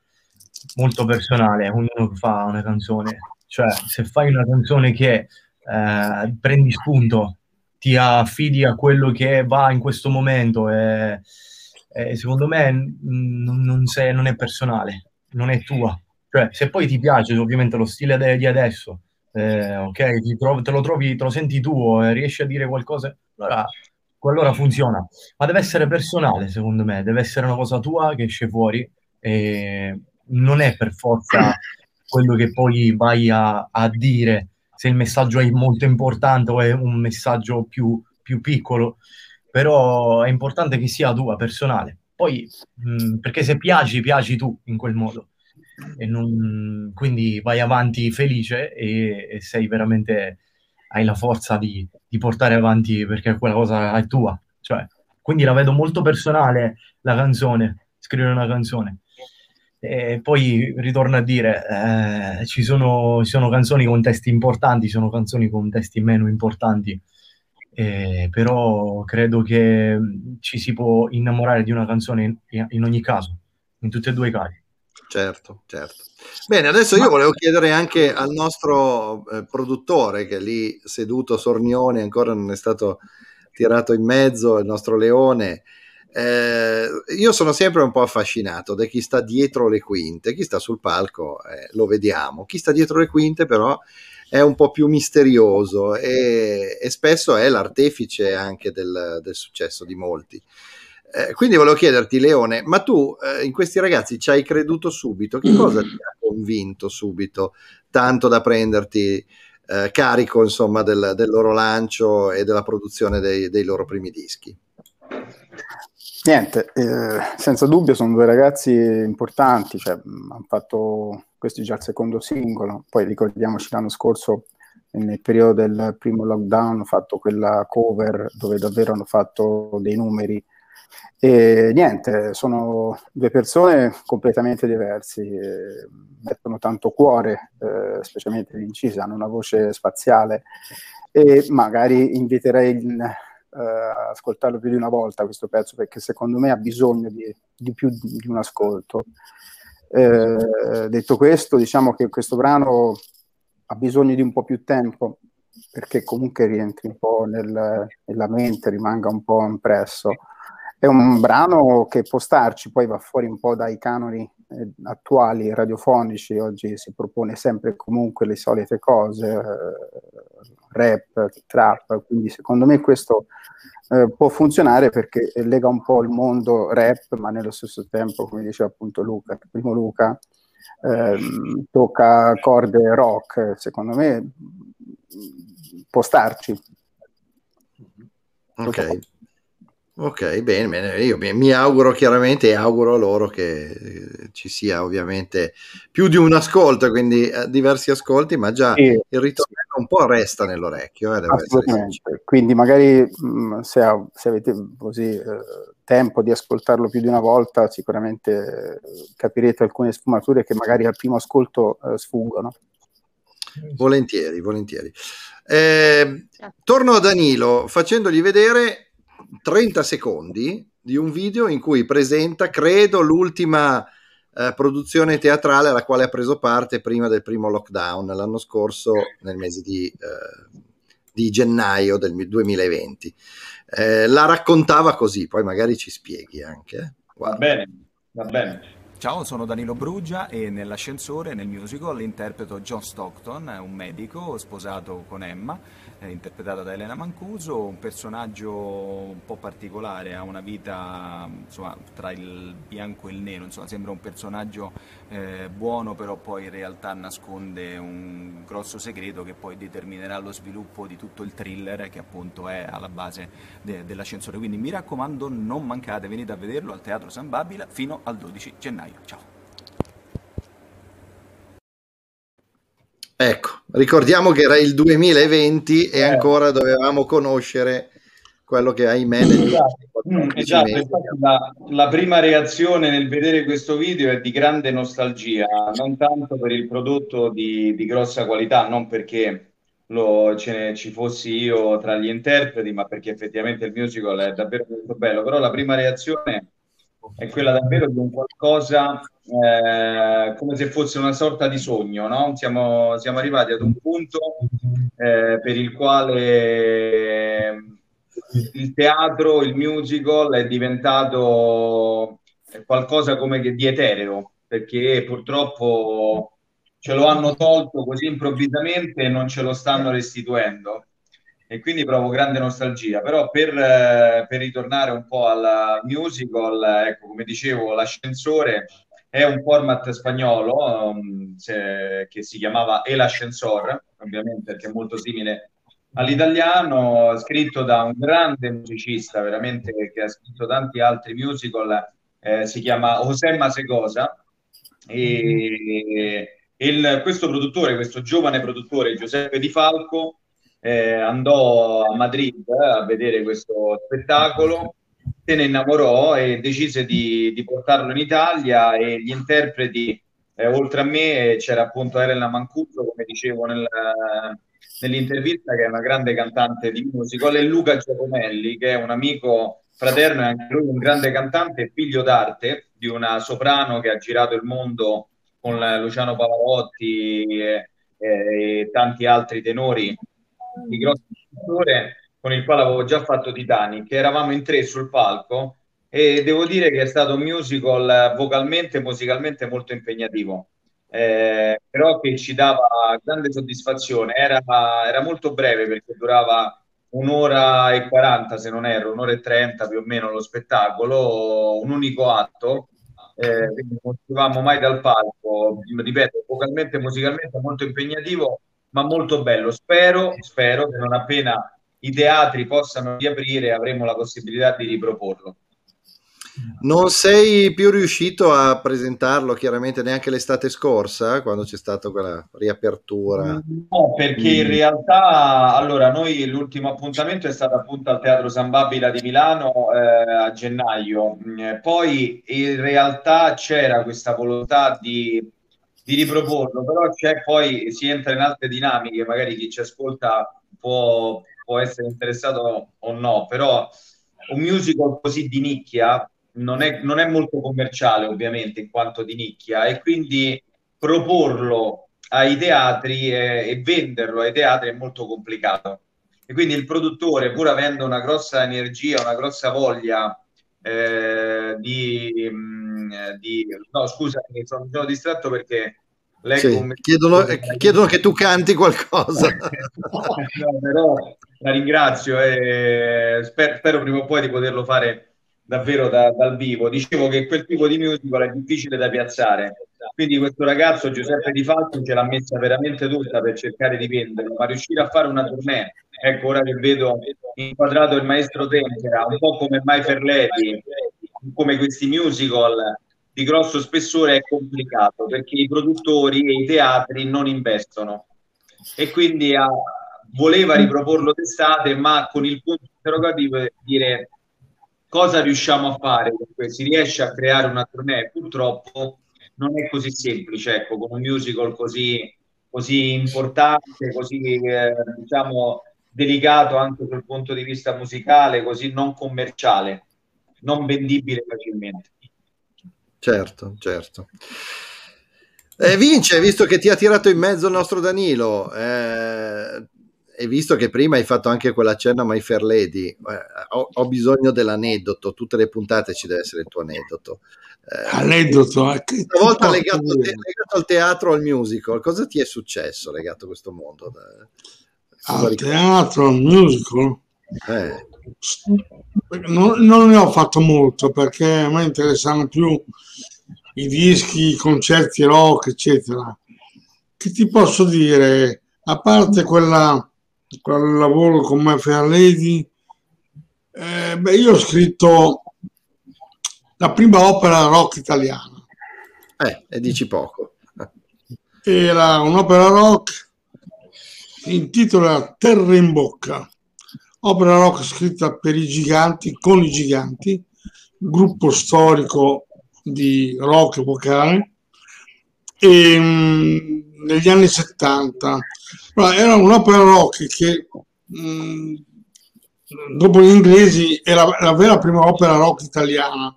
molto personale, ognuno fa una canzone, cioè se fai una canzone che eh, prendi spunto, ti affidi a quello che va in questo momento e, e secondo me non, non, sei, non è personale, non è tua, cioè se poi ti piace ovviamente lo stile de, di adesso eh, ok, ti trovi, te lo trovi, te lo senti tuo e riesci a dire qualcosa, allora, allora funziona, ma deve essere personale, secondo me deve essere una cosa tua che esce fuori e non è per forza quello che poi vai a, a dire, se il messaggio è molto importante o è un messaggio più, più piccolo, però è importante che sia tua, personale. Poi, mh, perché se piaci, piaci tu in quel modo. E non, quindi vai avanti felice e, e sei veramente, hai la forza di, di portare avanti perché quella cosa è tua. Cioè, quindi la vedo molto personale, la canzone, scrivere una canzone. E poi ritorno a dire eh, ci sono, ci sono canzoni con testi importanti, ci sono canzoni con testi meno importanti eh, però credo che ci si può innamorare di una canzone in, in ogni caso, in tutti e due i casi. Certo, certo. Bene, adesso io volevo chiedere anche al nostro eh, produttore, che è lì seduto sornione, ancora non è stato tirato in mezzo, il nostro Leone. Eh, io sono sempre un po' affascinato da chi sta dietro le quinte, chi sta sul palco eh, lo vediamo, chi sta dietro le quinte però è un po' più misterioso e, e spesso è l'artefice anche del, del successo di molti. Eh, quindi volevo chiederti, Leone, ma tu eh, in questi ragazzi ci hai creduto subito? Che cosa ti ha convinto subito tanto da prenderti eh, carico, insomma, del, del loro lancio e della produzione dei, dei loro primi dischi? Niente, eh, senza dubbio sono due ragazzi importanti, cioè, hanno fatto questo già il secondo singolo, poi ricordiamoci l'anno scorso nel periodo del primo lockdown hanno fatto quella cover dove davvero hanno fatto dei numeri. E niente, sono due persone completamente diverse, eh, mettono tanto cuore, eh, specialmente l'incisa, hanno una voce spaziale e magari inviterei in, eh, ascoltarlo più di una volta questo pezzo, perché secondo me ha bisogno di, di più di, di un ascolto. Eh, detto questo, diciamo che questo brano ha bisogno di un po' più tempo, perché comunque rientri un po' nel, nella mente, rimanga un po' impresso. È un brano che può starci, poi va fuori un po' dai canoni eh, attuali radiofonici. Oggi si propone sempre e comunque le solite cose, eh, rap, trap, quindi secondo me questo eh, può funzionare, perché lega un po' il mondo rap, ma nello stesso tempo, come diceva appunto Luca, il primo Luca, eh, tocca corde rock, secondo me può starci. Ok. Ok, bene, bene, io mi auguro chiaramente e auguro loro che ci sia ovviamente più di un ascolto, quindi diversi ascolti, ma già sì, il ritornello un po' resta nell'orecchio. Eh, assolutamente, quindi magari mh, se, se avete così eh, tempo di ascoltarlo più di una volta, sicuramente eh, capirete alcune sfumature che magari al primo ascolto eh, sfuggono. Volentieri, volentieri. Eh, torno a Danilo, facendogli vedere trenta secondi di un video in cui presenta, credo, l'ultima eh, produzione teatrale alla quale ha preso parte prima del primo lockdown, l'anno scorso nel mese di, eh, di gennaio del duemilaventi. Eh, la raccontava così, poi magari ci spieghi anche. Guarda. Va bene, va bene. Ciao, sono Danilo Brugia e nell'ascensore, nel musical, interpreto John Stockton, un medico sposato con Emma, interpretata da Elena Mancuso, un personaggio un po' particolare, ha una vita, insomma, tra il bianco e il nero, insomma, sembra un personaggio eh, buono, però poi in realtà nasconde un grosso segreto che poi determinerà lo sviluppo di tutto il thriller che appunto è alla base de- dell'ascensore. Quindi mi raccomando, non mancate, venite a vederlo al Teatro San Babila fino al dodici gennaio. Ciao. Ecco, ricordiamo che era il duemilaventi e eh. ancora dovevamo conoscere quello che, ahimè, esatto. mm, esatto. la, la prima reazione nel vedere questo video è di grande nostalgia, non tanto per il prodotto di, di grossa qualità, non perché lo, ce ne, ci fossi io tra gli interpreti, ma perché effettivamente il musical è davvero molto bello, però la prima reazione è quella davvero di un qualcosa eh, come se fosse una sorta di sogno, no? Siamo, siamo arrivati ad un punto eh, per il quale il teatro, il musical è diventato qualcosa come che di etereo, perché purtroppo ce lo hanno tolto così improvvisamente e non ce lo stanno restituendo. E quindi provo grande nostalgia, però per, eh, per ritornare un po' al musical, ecco, come dicevo, l'ascensore è un format spagnolo um, se, che si chiamava El Ascensor, ovviamente perché è molto simile all'italiano, scritto da un grande musicista, veramente, che ha scritto tanti altri musical, eh, si chiama José Masegosa, e, e il, questo produttore, questo giovane produttore, Giuseppe Di Falco, Eh, andò a Madrid a vedere questo spettacolo, se ne innamorò e decise di, di portarlo in Italia, e gli interpreti, eh, oltre a me c'era appunto Elena Mancuso, come dicevo nel, nell'intervista che è una grande cantante di musical, e Luca Giacomelli, che è un amico fraterno e anche lui un grande cantante, figlio d'arte di una soprano che ha girato il mondo con Luciano Pavarotti e, e, e tanti altri tenori di grosse figure, con il quale avevo già fatto Titanic. Eravamo in tre sul palco e devo dire che è stato un musical vocalmente e musicalmente molto impegnativo, eh, però che ci dava grande soddisfazione. Era, era molto breve, perché durava un'ora e quaranta, se non erro, un'ora e trenta più o meno lo spettacolo, un unico atto, eh, quindi non uscivamo mai dal palco. Ripeto, vocalmente e musicalmente molto impegnativo, ma molto bello. Spero, spero che non appena i teatri possano riaprire avremo la possibilità di riproporlo. Non sei più riuscito a presentarlo chiaramente neanche l'estate scorsa, quando c'è stata quella riapertura? No, perché in realtà, allora, noi l'ultimo appuntamento è stato appunto al Teatro San Babila di Milano, eh, a gennaio. Poi in realtà c'era questa volontà di, di riproporlo, però c'è, poi si entra in altre dinamiche, magari chi ci ascolta può, può essere interessato o no, però un musical così di nicchia non è, non è molto commerciale, ovviamente, in quanto di nicchia, e quindi proporlo ai teatri e, e venderlo ai teatri è molto complicato. E quindi il produttore, pur avendo una grossa energia, una grossa voglia eh, di, di... No, scusa, mi sono, mi sono distratto perché... Lei sì, con... chiedono, chiedono che tu canti qualcosa. No, però la ringrazio e spero, spero prima o poi di poterlo fare davvero da, dal vivo. Dicevo che quel tipo di musical è difficile da piazzare, quindi questo ragazzo Giuseppe Di Falco ce l'ha messa veramente tutta per cercare di venderlo, ma riuscire a fare una tournée, ecco, ora che vedo inquadrato il maestro Tempera, un po' come My Fair Lady, come questi musical di grosso spessore, è complicato perché i produttori e i teatri non investono, e quindi a, voleva riproporlo d'estate, ma con il punto interrogativo di dire cosa riusciamo a fare. Si riesce a creare una tournée? Purtroppo non è così semplice, ecco, con un musical così, così importante, così eh, diciamo delicato anche dal punto di vista musicale, così non commerciale, non vendibile facilmente. Certo, certo. Eh, Vince, visto che ti ha tirato in mezzo il nostro Danilo, eh, e visto che prima hai fatto anche quella cena My Fair Lady, eh, ho, ho bisogno dell'aneddoto. Tutte le puntate ci deve essere il tuo aneddoto. Eh, aneddoto? Eh, questa volta legato, te, legato al teatro, al musical. Cosa ti è successo legato a questo mondo? Al Cosa teatro, ricordo? Al musical? Eh. Non, non ne ho fatto molto, perché a me interessano più i dischi, i concerti rock, eccetera. Che ti posso dire? A parte quella, quel lavoro con My Fair Lady, eh, beh, io ho scritto la prima opera rock italiana. Eh, e dici poco. Era un'opera rock, il titolo era Terra in Bocca. Opera rock scritta per i Giganti, con i Giganti, gruppo storico di rock vocale, e, mh, negli anni settanta. Allora, era un'opera rock che, mh, dopo gli inglesi, era la vera prima opera rock italiana,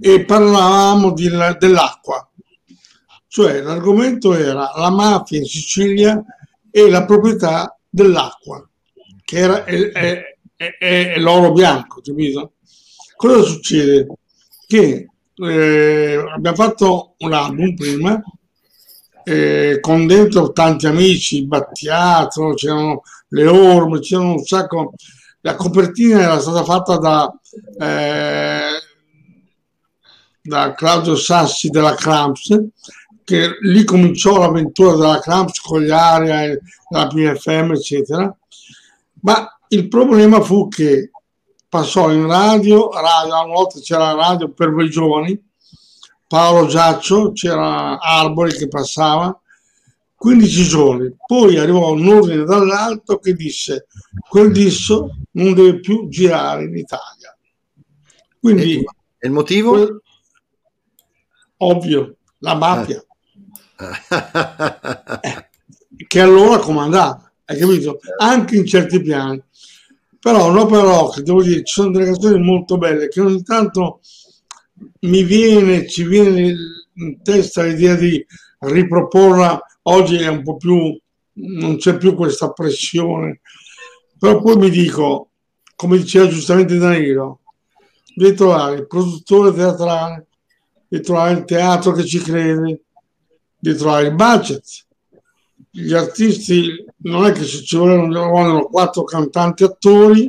e parlavamo di, dell'acqua. Cioè, l'argomento era la mafia in Sicilia e la proprietà dell'acqua, che era, è, è, è, è l'oro bianco, capito? Cosa succede? Che eh, abbiamo fatto un album prima, eh, con dentro tanti amici, Battiato, c'erano le orme, c'erano un sacco. La copertina era stata fatta da, eh, da Claudio Sassi della Cramps, che lì cominciò l'avventura della Cramps con gli Aria, la P F M, eccetera. Ma il problema fu che passò in radio, radio una volta c'era la radio per voi giovani, Paolo Giaccio, c'era Arbori che passava, quindici giorni. Poi arrivò un ordine dall'alto che disse quel disco non deve più girare in Italia. Quindi... E il motivo? Quel... Ovvio, la mafia. Eh. Che allora comandava. hai capito? Anche in certi piani. Però un'opera rock, devo dire, ci sono delle canzoni molto belle che ogni tanto mi viene, ci viene in testa l'idea di riproporla. Oggi è un po' più, non c'è più questa pressione, però poi mi dico, come diceva giustamente Danilo, devi trovare il produttore teatrale, devi trovare il teatro che ci crede, devi trovare il budget. Gli artisti, non è che ci vogliono quattro cantanti attori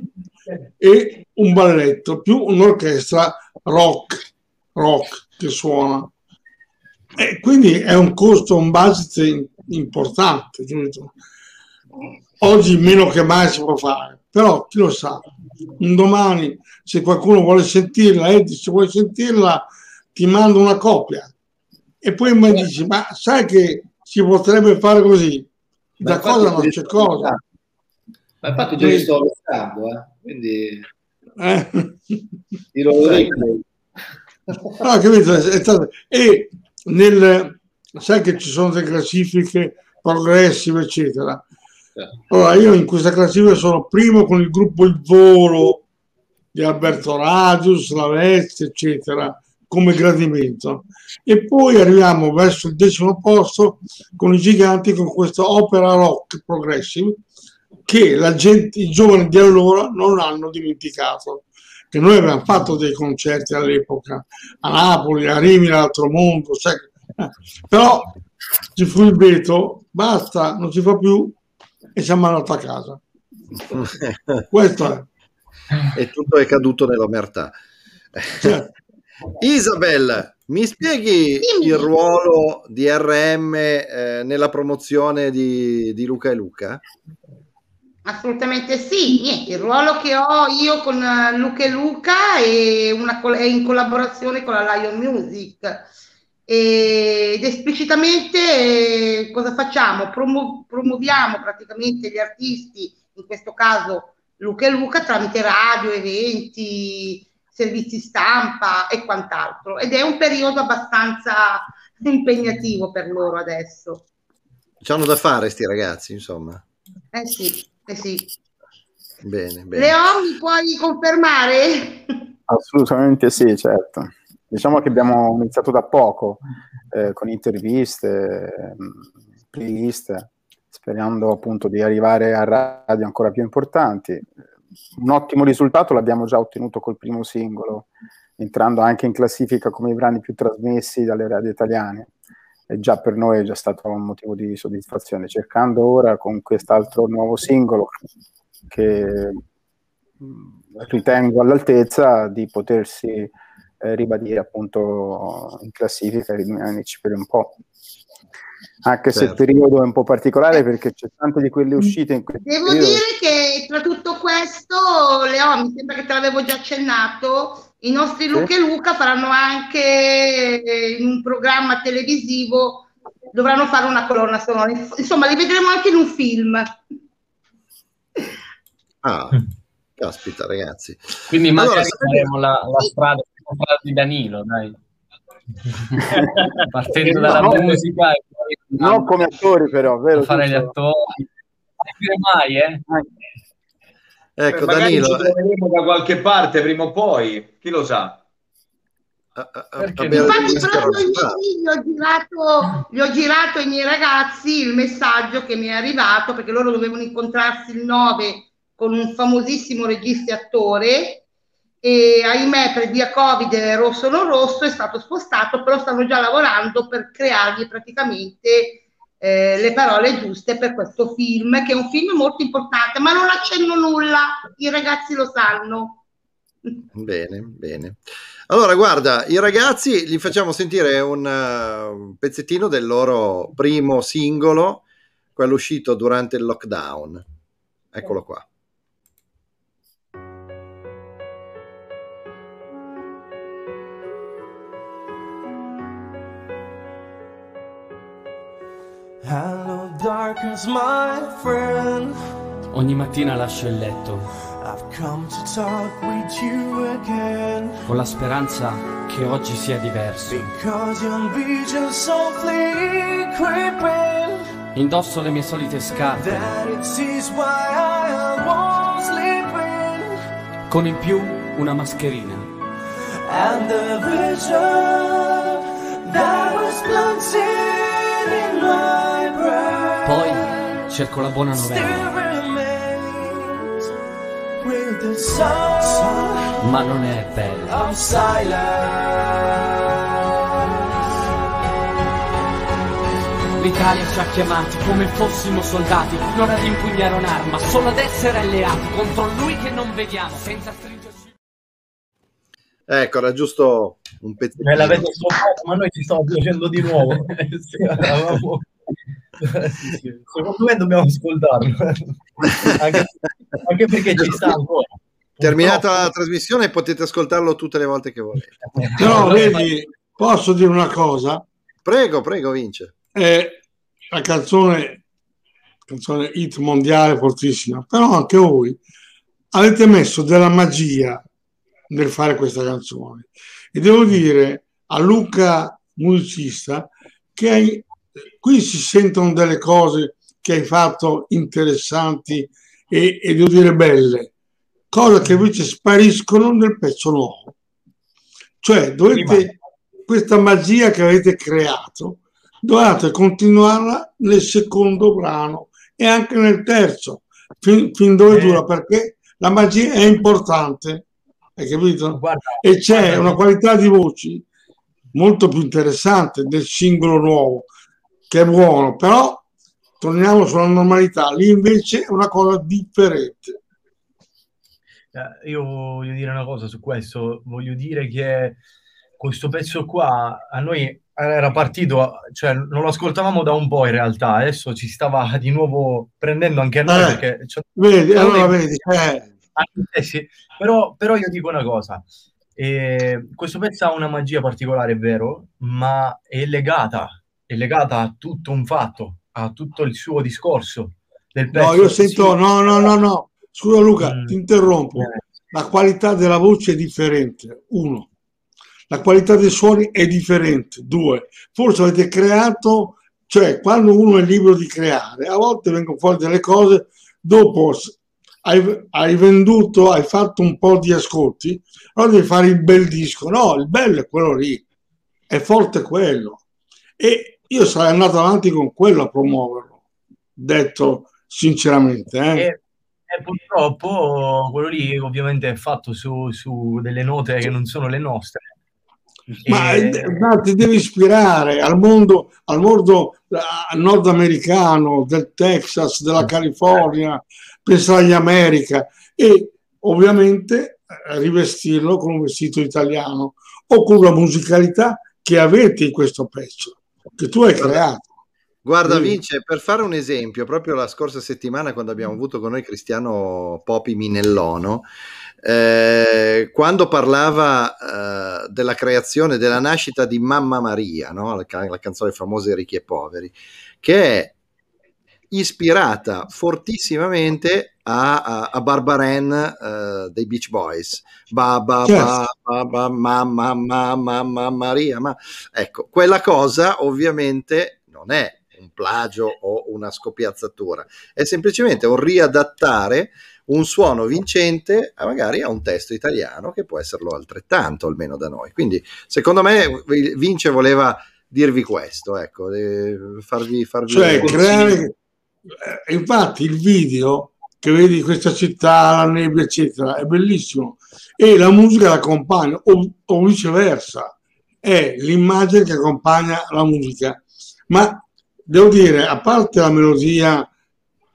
e un balletto, più un'orchestra rock, rock che suona. E quindi è un costo, un budget importante. Giusto? Oggi meno che mai si può fare, però chi lo sa, un domani se qualcuno vuole sentirla, Eddie, se vuoi sentirla ti mando una copia e poi mi dici, ma sai che si potrebbe fare così, da ma cosa non c'è cosa. Ma infatti già li sto pensando, eh? Quindi... Eh? Tiro l'orecchio. No, capito? È stato... E nel... sai che ci sono delle classifiche progressive, eccetera. Allora, io in questa classifica sono primo con il gruppo Il Volo di Alberto Radius, La Veste, eccetera, come gradimento, e poi arriviamo verso il decimo posto con i Giganti, con questa opera rock progressive che la gente, i giovani di allora non hanno dimenticato, che noi abbiamo fatto dei concerti all'epoca a Napoli, a Rimini, all'altro mondo, sai? Però ci fu il veto, basta, non si fa più e siamo andati a casa. Questo è. E tutto è caduto nell'omertà. Certo. Isabel, mi spieghi il ruolo di erre emme eh, nella promozione di, di Luca e Luca? Assolutamente sì, niente, il ruolo che ho io con Luca e Luca è, una, è in collaborazione con la Lion Music ed esplicitamente eh, cosa facciamo? Promo, promuoviamo praticamente gli artisti, in questo caso Luca e Luca, tramite radio, eventi, servizi stampa e quant'altro, ed è un periodo abbastanza impegnativo per loro adesso. C'hanno da fare sti ragazzi, insomma. Eh sì, eh sì. Bene, bene. Leo, mi puoi confermare? Assolutamente sì, certo. Diciamo che abbiamo iniziato da poco, eh, con interviste, playlist, sperando appunto di arrivare a radio ancora più importanti. Un ottimo risultato l'abbiamo già ottenuto col primo singolo, entrando anche in classifica come i brani più trasmessi dalle radio italiane, e già per noi è già stato un motivo di soddisfazione, cercando ora con quest'altro nuovo singolo che ritengo all'altezza di potersi eh, ribadire appunto in classifica e rimanerci per un po'. Anche certo. Se il periodo è un po' particolare perché c'è tante di quelle uscite in questo devo periodo. Dire che tra tutto questo, Leo, mi sembra che te l'avevo già accennato, i nostri sì. Luca e Luca faranno anche in un programma televisivo, dovranno fare una colonna sonora, insomma li vedremo anche in un film. Ah, caspita ragazzi, quindi magari allora, saremo la, la strada di Danilo, dai. Partendo dalla no, musica, non no, come attori, però vero, fare tutto. Gli attori, mai, eh? Ecco, eh, Danilo, ci troveremo da qualche parte prima o poi, chi lo sa? Perché infatti, proprio gli ho girato, gli ho girato ai miei ragazzi il messaggio che mi è arrivato perché loro dovevano incontrarsi il nove con un famosissimo regista e attore. E ahimè per via Covid Rosso non Rosso è stato spostato, però stanno già lavorando per creargli praticamente eh, le parole giuste per questo film, che è un film molto importante, ma non accenno nulla, i ragazzi lo sanno. Bene, bene. Allora guarda, i ragazzi gli facciamo sentire un, uh, un pezzettino del loro primo singolo, quello uscito durante il lockdown. Eccolo qua. Hello darkness, my friend. Ogni mattina lascio il letto I've come to talk with you again. Con la speranza che oggi sia diverso. Because you'll be just softly creeping Indosso le mie solite scarpe, con in più una mascherina. And the vision that was planted in my brain. Poi cerco la buona novella, ma non è bella. L'Italia ci ha chiamati come fossimo soldati, non ad impugnare un'arma, solo ad essere alleati contro lui che non vediamo, senza stringersi. Ecco, era giusto un pezzettino. Me l'avete scoperto, ma noi ci stiamo piacendo di nuovo. Sì, eravamo... sì, sì. Secondo me dobbiamo ascoltarlo anche, anche perché ci sta ancora. Terminata la trasmissione potete ascoltarlo tutte le volte che volete. No, vedi, posso dire una cosa? Prego, prego, Vince. Eh, la canzone, canzone hit mondiale fortissima, però anche voi avete messo della magia nel fare questa canzone e devo dire a Luca musicista che hai qui si sentono delle cose che hai fatto interessanti e, e devo dire belle, cose che invece spariscono nel pezzo nuovo. Cioè dovete, questa magia che avete creato dovete continuarla nel secondo brano e anche nel terzo, fin, fin dove dura, perché la magia è importante, hai capito? E c'è una qualità di voci molto più interessante del singolo nuovo, che è buono, però torniamo sulla normalità, lì invece è una cosa differente. Eh, io voglio dire una cosa su questo, voglio dire che questo pezzo qua a noi era partito, cioè non lo ascoltavamo da un po' in realtà, adesso ci stava di nuovo prendendo anche a noi. Eh, perché, cioè, vedi, allora noi, vedi. Eh. Eh, sì. però, però io dico una cosa, eh, questo pezzo ha una magia particolare, è vero, ma è legata è legata a tutto un fatto, a tutto il suo discorso del pezzo. No, io sento, no, no, no, no, scusa Luca, mm. ti interrompo, la qualità della voce è differente, uno, la qualità dei suoni è differente, due, forse avete creato, cioè quando uno è libero di creare, a volte vengono fuori delle cose, dopo hai, hai venduto, hai fatto un po' di ascolti, allora devi fare il bel disco, no, il bello è quello lì, è forte quello, e io sarei andato avanti con quello a promuoverlo, detto sinceramente. Eh. E, e purtroppo quello lì ovviamente è fatto su, su delle note che non sono le nostre. Ma, e... ma ti devi ispirare al mondo, al mondo nordamericano, del Texas, della California, pensare agli America e ovviamente rivestirlo con un vestito italiano o con la musicalità che avete in questo pezzo, che tu hai creato. Guarda Vince, per fare un esempio, proprio la scorsa settimana quando abbiamo avuto con noi Cristiano Popi Minellono, eh, quando parlava eh, della creazione, della nascita di Mamma Maria, no? la, can- la canzone famosa Ricchi e Poveri, che è ispirata fortissimamente a, a, a Barbaren uh, dei Beach Boys. Ba, ba, ba, ba, ba, ma, ma, ma, ma, ma, Maria, ma ecco, quella cosa ovviamente non è un plagio o una scopiazzatura, è semplicemente un riadattare un suono vincente a magari a un testo italiano che può esserlo altrettanto, almeno da noi. Quindi secondo me Vince voleva dirvi questo, ecco, eh, farvi, farvi cioè creare. Infatti il video che vedi questa città, la nebbia eccetera, è bellissimo e la musica l'accompagna o, o viceversa, è l'immagine che accompagna la musica. Ma devo dire, a parte la melodia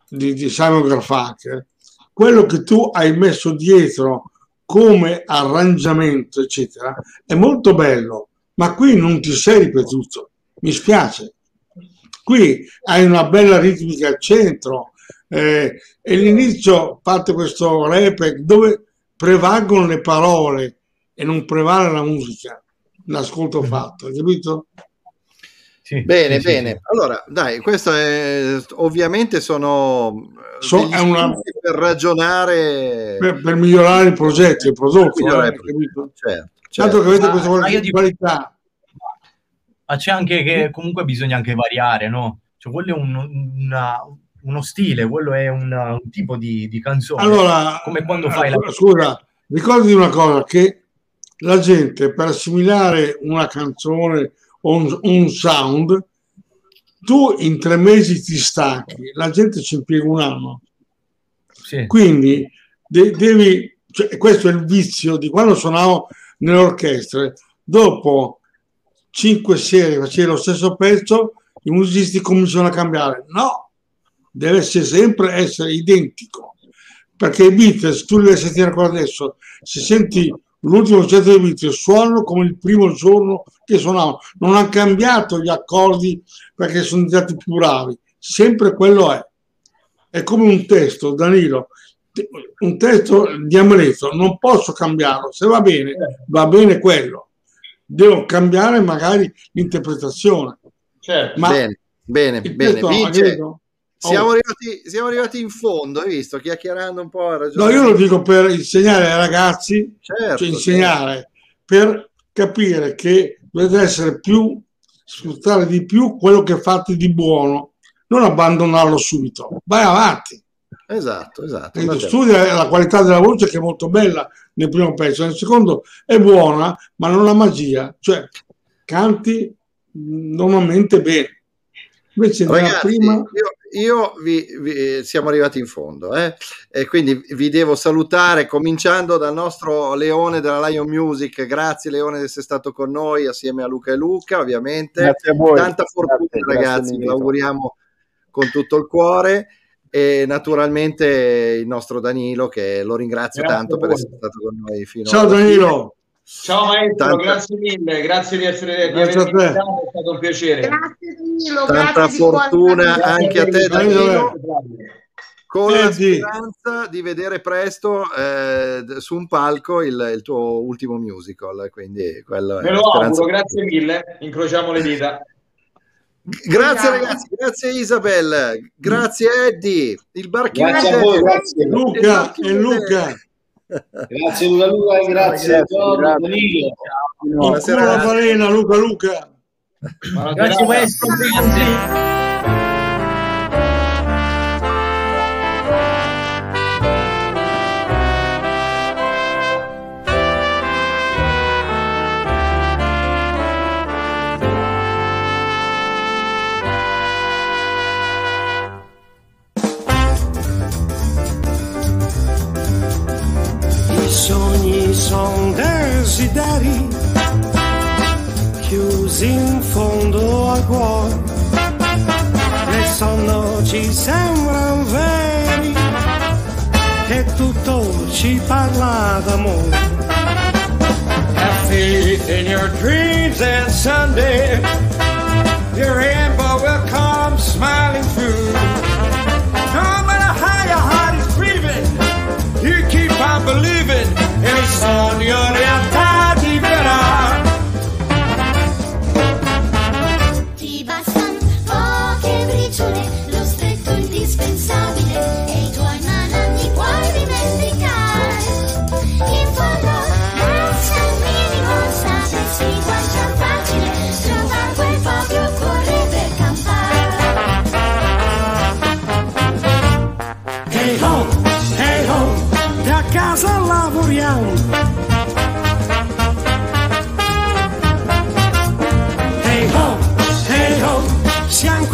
di, di Simon Garfunkel, quello che tu hai messo dietro come arrangiamento eccetera è molto bello, ma qui non ti sei ripetuto, mi spiace. Qui hai una bella ritmica al centro eh, e all'inizio parte questo rap dove prevalgono le parole e non prevale la musica. L'ascolto fatto, hai capito? Sì, bene, sì, bene. Sì. Allora, dai, questo è ovviamente sono so, è una... per ragionare per, per migliorare il progetto, il prodotto. Migliorare eh, il progetto. Certo, certo. Tanto che avete questa ah, qualità. Dico... c'è anche che comunque bisogna anche variare, no? cioè quello è un, una, uno stile, quello è una, un tipo di, di canzone. Allora, come quando fai allora, la... scusa, ricordi una cosa, che la gente per assimilare una canzone o un, un sound, tu in tre mesi ti stanchi, la gente ci impiega un anno. Sì. Quindi de- devi, cioè, questo è il vizio di quando suonavo nelle orchestre, dopo cinque serie facevo lo stesso pezzo, i musicisti cominciano a cambiare. No, deve essere sempre essere identico, perché i Beatles tu li devi sentire ancora adesso, se senti l'ultimo concerto dei Beatles suonano come il primo giorno che suonavano, non hanno cambiato gli accordi perché sono diventati più bravi, sempre quello è. È come un testo, Danilo, un testo di Amleto, non posso cambiarlo, se va bene, va bene quello, devo cambiare magari l'interpretazione. Certo. Ma bene, bene, bene. Vince, oh. siamo, arrivati, siamo arrivati in fondo, hai visto, chiacchierando un po'. No, io lo dico per insegnare ai ragazzi, certo, cioè insegnare, certo. per capire che dovete essere più, sfruttare di più quello che fate di buono. Non abbandonarlo subito, vai avanti. Esatto, esatto. Quindi studia la qualità della voce, che è molto bella nel primo pezzo, nel secondo è buona, ma non ha magia, cioè canti normalmente bene. Invece ragazzi, nella prima... io, io vi, vi siamo arrivati in fondo, eh? E quindi vi devo salutare, cominciando dal nostro Leone della Lion Music. Grazie Leone di essere stato con noi, assieme a Luca e Luca, ovviamente. Grazie a voi. Tanta fortuna, grazie, ragazzi, vi auguriamo con tutto il cuore, e naturalmente il nostro Danilo, che lo ringrazio grazie tanto per essere stato con noi fino ciao Danilo ciao maestro tanta... grazie mille, grazie di essere di avermi invitato, è stato un piacere, grazie Danilo, tanta grazie fortuna anche a te Danilo, con la speranza di vedere presto eh, su un palco il, il tuo ultimo musical, quindi quello me è lo auguro, grazie mille, incrociamo le dita. Grazie ragazzi, grazie Isabel, grazie Eddie, il barchino, grazie a voi, grazie Luca e Luca, grazie Luca Luca, grazie a tutti, buonasera alla balena Luca Luca, grazie maestro. Sogni sono desideri chiusi in fondo al cuore, nel sonno ci sembrano veri e tutto ci parla d'amore. Have faith in your dreams and someday your rainbow will come smiling through. No matter how your heart is grieving, you keep on believing. Il sogno realtà diverrà. Ti bastano poche briciole, lo stretto indispensabile e i tuoi non li puoi dimenticare. In fondo non c'è un minimo, sapersi quanto è facile trovare quel po' che occorre per campare. Hey ho, hey ho, da casa lavoriamo. Hey ho, hey ho, siamo